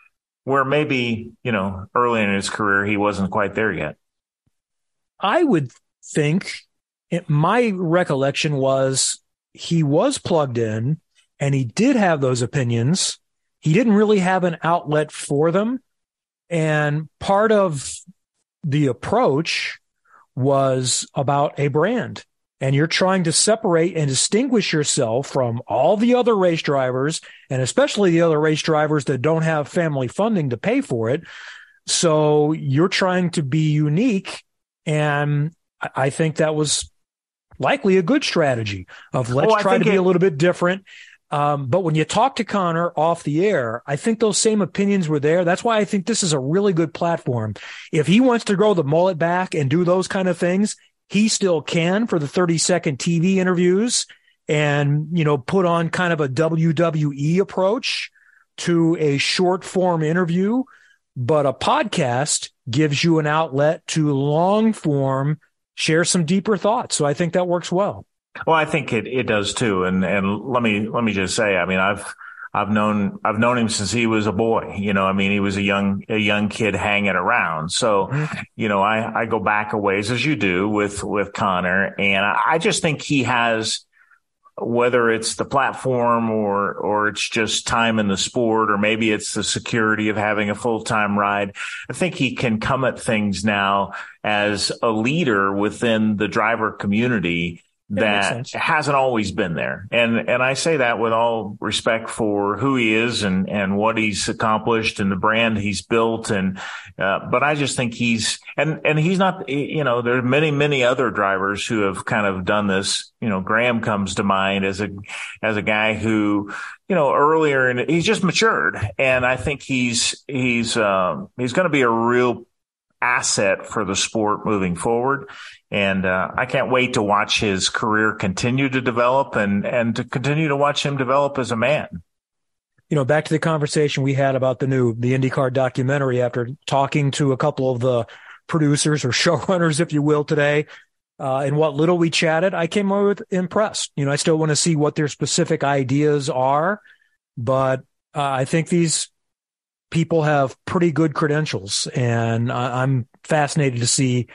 where maybe, you know, early in his career, he wasn't quite there yet. I would think it, my recollection was he was plugged in and he did have those opinions. He didn't really have an outlet for them. And part of the approach was about a brand. And you're trying to separate and distinguish yourself from all the other race drivers, and especially the other race drivers that don't have family funding to pay for it. So you're trying to be unique. And I think that was likely a good strategy of let's oh, try to be it- a little bit different. Um, but when you talk to Connor off the air, I think those same opinions were there. That's why I think this is a really good platform. If he wants to grow the mullet back and do those kind of things, he still can for the thirty second T V interviews and, you know, put on kind of a W W E approach to a short form interview. But a podcast gives you an outlet to long form, share some deeper thoughts. So I think that works well. Well, I think it, it does too. And, and let me, let me just say, I mean, I've, I've known, I've known him since he was a boy, you know, I mean, he was a young, a young kid hanging around. So, you know, I, I go back a ways as you do with, with Connor. And I, I just think he has, whether it's the platform or, or it's just time in the sport, or maybe it's the security of having a full-time ride. I think he can come at things now as a leader within the driver community that hasn't always been there. And and I say that with all respect for who he is and, and what he's accomplished and the brand he's built. And uh, but I just think he's and and he's not, you know, there are many, many other drivers who have kind of done this. You know, Graham comes to mind as a as a guy who, you know, earlier and he's just matured. And I think he's he's um, he's going to be a real asset for the sport moving forward. And uh, I can't wait to watch his career continue to develop and, and to continue to watch him develop as a man. You know, back to the conversation we had about the new, the IndyCar documentary after talking to a couple of the producers or showrunners, if you will, today. Uh, and what little we chatted, I came away with impressed. You know, I still want to see what their specific ideas are, but uh, I think these people have pretty good credentials, and I- I'm fascinated to see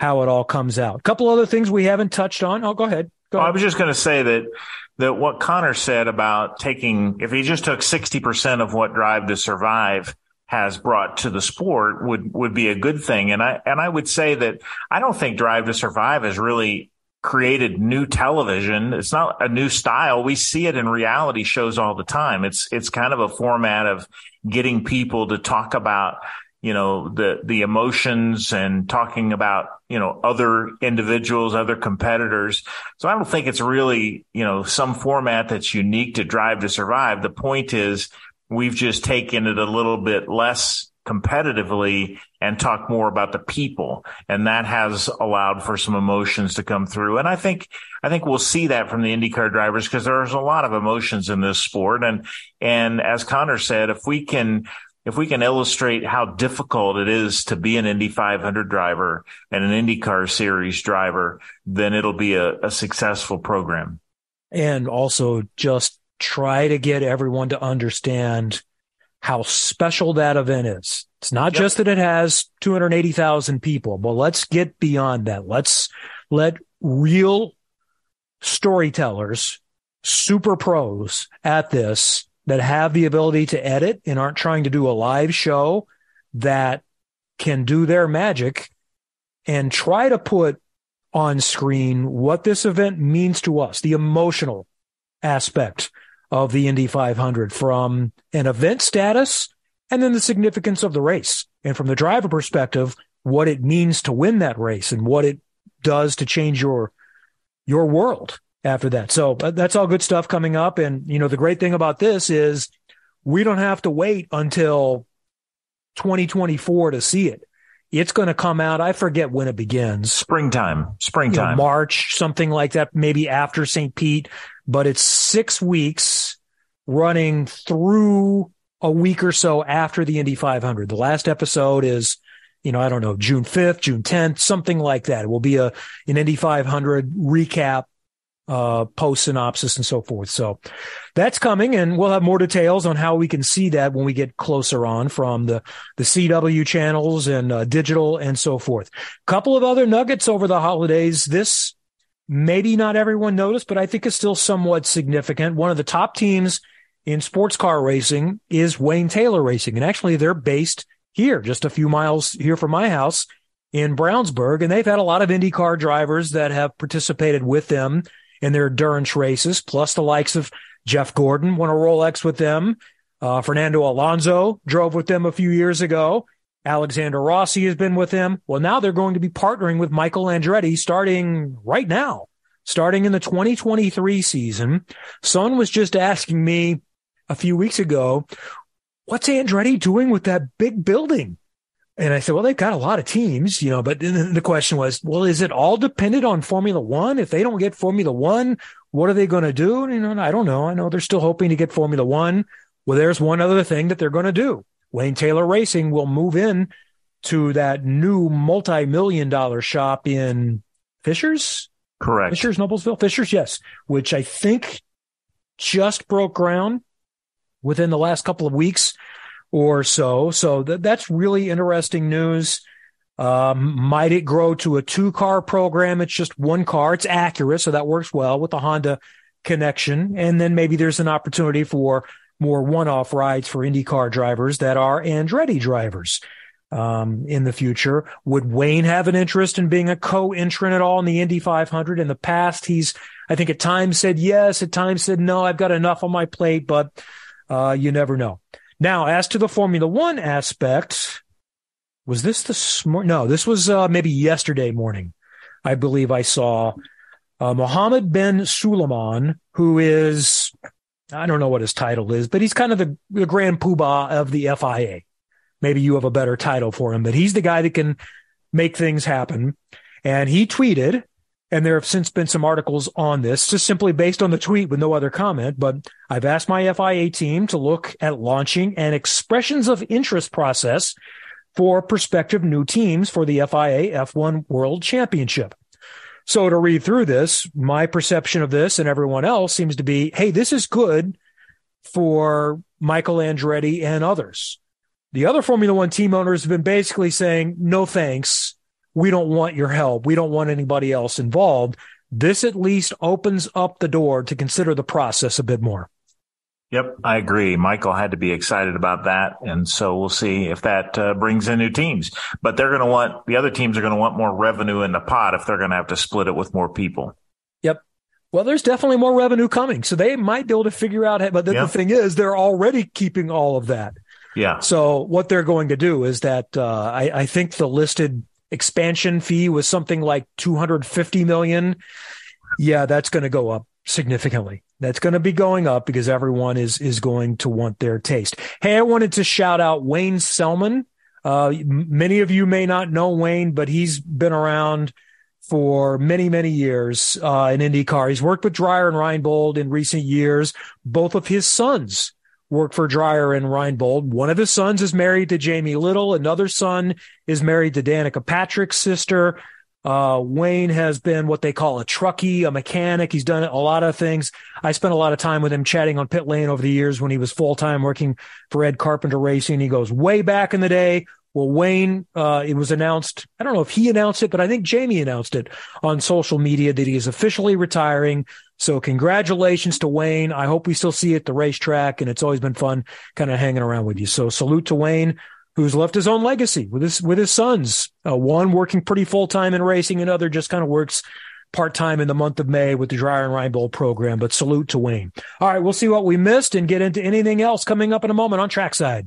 how it all comes out. A couple other things we haven't touched on. Oh, go ahead. Go ahead. I was just going to say that that what Connor said about taking, if he just took sixty percent of what Drive to Survive has brought to the sport would, would be a good thing. And I, and I would say that I don't think Drive to Survive has really created new television. It's not a new style. We see it in reality shows all the time. It's, it's kind of a format of getting people to talk about, you know, the, the emotions and talking about, you know, other individuals, other competitors. So I don't think it's really, you know, some format that's unique to Drive to Survive. The point is we've just taken it a little bit less competitively and talk more about the people. And that has allowed for some emotions to come through. And I think, I think we'll see that from the IndyCar drivers because there's a lot of emotions in this sport. And, and as Connor said, if we can, if we can illustrate how difficult it is to be an Indy five hundred driver and an IndyCar series driver, then it'll be a, a successful program. And also just try to get everyone to understand how special that event is. It's not yep. just that it has two hundred eighty thousand people, but let's get beyond that. Let's let real storytellers, super pros at this that have the ability to edit and aren't trying to do a live show that can do their magic and try to put on screen what this event means to us, the emotional aspect of the Indy five hundred from an event status and then the significance of the race. And from the driver perspective, what it means to win that race and what it does to change your your world after that. So that's all good stuff coming up. And, you know, the great thing about this is we don't have to wait until twenty twenty-four to see it. It's going to come out. I forget when it begins. Springtime, springtime, you know, March, something like that, maybe after Saint Pete, but it's six weeks running through a week or so after the Indy five hundred. The last episode is, you know, I don't know, June fifth, June tenth, something like that. It will be a, an Indy five hundred recap, uh, post synopsis and so forth. So that's coming, and we'll have more details on how we can see that when we get closer on from the, the C W channels and uh, digital and so forth. Couple of other nuggets over the holidays. This maybe not everyone noticed, but I think is still somewhat significant. One of the top teams in sports car racing is Wayne Taylor Racing. And actually they're based here, just a few miles here from my house in Brownsburg. And they've had a lot of IndyCar drivers that have participated with them in their endurance races, plus the likes of Jeff Gordon won a Rolex with them. Uh, Fernando Alonso drove with them a few years ago. Alexander Rossi has been with them. Well, now they're going to be partnering with Michael Andretti starting right now, starting in the twenty twenty-three season. Son was just asking me a few weeks ago, what's Andretti doing with that big building? And I said, well, they've got a lot of teams, you know, but the question was, well, is it all dependent on Formula One? If they don't get Formula One, what are they going to do? And, you know, I don't know. I know they're still hoping to get Formula One. Well, there's one other thing that they're going to do. Wayne Taylor Racing will move in to that new multi-million dollar shop in Fishers. Correct. Fishers, Noblesville, Fishers. Yes. Which I think just broke ground within the last couple of weeks or so. So th- that's really interesting news. Um, might it grow to a two-car program? It's just one car. It's Acura, so that works well with the Honda connection. And then maybe there's an opportunity for more one-off rides for IndyCar drivers that are Andretti drivers um, in the future. Would Wayne have an interest in being a co-entrant at all in the Indy five hundred? In the past, he's, I think, at times said yes, at times said no, I've got enough on my plate, but Uh, you never know. Now, as to the Formula One aspect, was this this morning? No, this was uh, maybe yesterday morning. I believe I saw uh, Mohammed bin Suleiman, who is, I don't know what his title is, but he's kind of the, the grand poobah of the F I A. Maybe you have a better title for him, but he's the guy that can make things happen. And he tweeted, and there have since been some articles on this, just simply based on the tweet with no other comment, but I've asked my F I A team to look at launching an expressions of interest process for prospective new teams for the F I A F one World Championship. So to read through this, my perception of this and everyone else seems to be, hey, this is good for Michael Andretti and others. The other Formula One team owners have been basically saying, no thanks. We don't want your help. We don't want anybody else involved. This at least opens up the door to consider the process a bit more. Yep, I agree. Michael had to be excited about that. And so we'll see if that uh, brings in new teams. But they're going to want, the other teams are going to want more revenue in the pot if they're going to have to split it with more people. Yep. Well, there's definitely more revenue coming. So they might be able to figure out, but the, yep. the thing is, they're already keeping all of that. Yeah. So what they're going to do is that uh, I, I think the listed expansion fee was something like two hundred fifty million dollars. Yeah, that's going to go up significantly. That's going to be going up because everyone is is going to want their taste. Hey, I wanted to shout out Wayne Selman. Uh, many of you may not know Wayne, but he's been around for many, many years uh, in IndyCar. He's worked with Dreyer and Reinbold in recent years. Both of his sons work for Dreyer and Reinbold. One of his sons is married to Jamie Little. Another son is married to Danica Patrick's sister. Uh, Wayne has been what they call a truckie, a mechanic. He's done a lot of things. I spent a lot of time with him chatting on pit lane over the years when he was full-time working for Ed Carpenter Racing. He goes way back in the day. Well, Wayne, uh, it was announced, I don't know if he announced it, but I think Jamie announced it on social media that he is officially retiring. So congratulations to Wayne. I hope we still see you at the racetrack, and it's always been fun kind of hanging around with you. So salute to Wayne. who's left his own legacy with his with his sons, uh, one working pretty full-time in racing, another just kind of works part-time in the month of May with the Dreyer and Reinbold program. But salute to Wayne. All right, we'll see what we missed and get into anything else coming up in a moment on Trackside.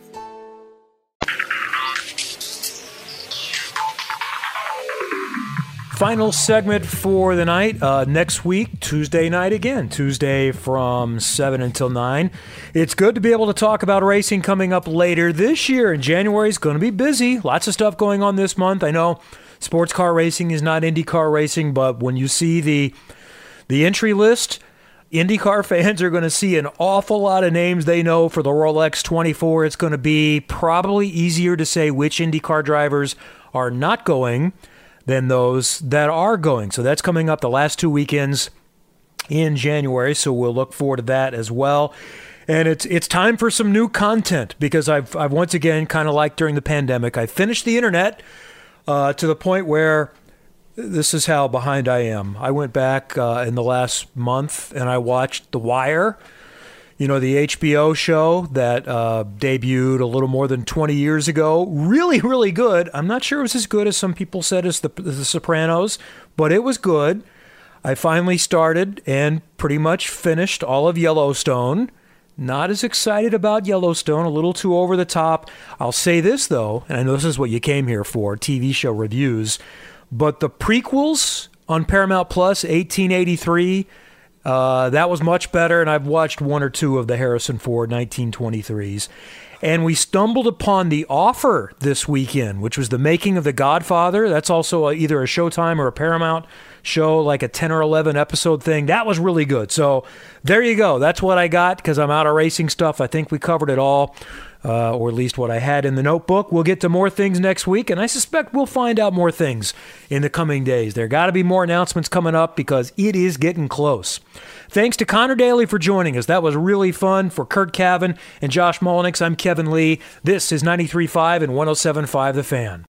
Final segment for the night. Uh, next week, Tuesday night again. Tuesday from seven until nine. It's good to be able to talk about racing coming up later this year. And January is going to be busy. Lots of stuff going on this month. I know sports car racing is not IndyCar racing, but when you see the the entry list, IndyCar fans are going to see an awful lot of names they know for the Rolex twenty-four. It's going to be probably easier to say which IndyCar drivers are not going than those that are going. So that's coming up the last two weekends in January. So we'll look forward to that as well. And it's it's time for some new content, because I've I've once again, kind of like during the pandemic, I finished the internet uh, to the point where this is how behind I am. I went back uh, in the last month and I watched The Wire, you know, the H B O show that uh, debuted a little more than twenty years ago. Really, really good. I'm not sure it was as good as some people said as the, as the Sopranos, but it was good. I finally started and pretty much finished all of Yellowstone. Not as excited about Yellowstone, a little too over the top. I'll say this, though, and I know this is what you came here for, T V show reviews, but the prequels on Paramount Plus, eighteen eighty-three, Uh, that was much better, and I've watched one or two of the Harrison Ford nineteen twenty-threes. And we stumbled upon The Offer this weekend, which was the making of The Godfather. That's also a, either a Showtime or a Paramount show, like a ten or eleven episode thing. That was really good. So there you go. That's what I got, because I'm out of racing stuff. I think we covered it all, uh, or at least what I had in the notebook. We'll get to more things next week, and I suspect we'll find out more things in the coming days. There got to be more announcements coming up, because it is getting close. Thanks to Connor Daly for joining us. That was really fun. For Curt Cavin and Josh Mullenix, I'm Kevin Lee. This is ninety-three point five and one oh seven point five The Fan.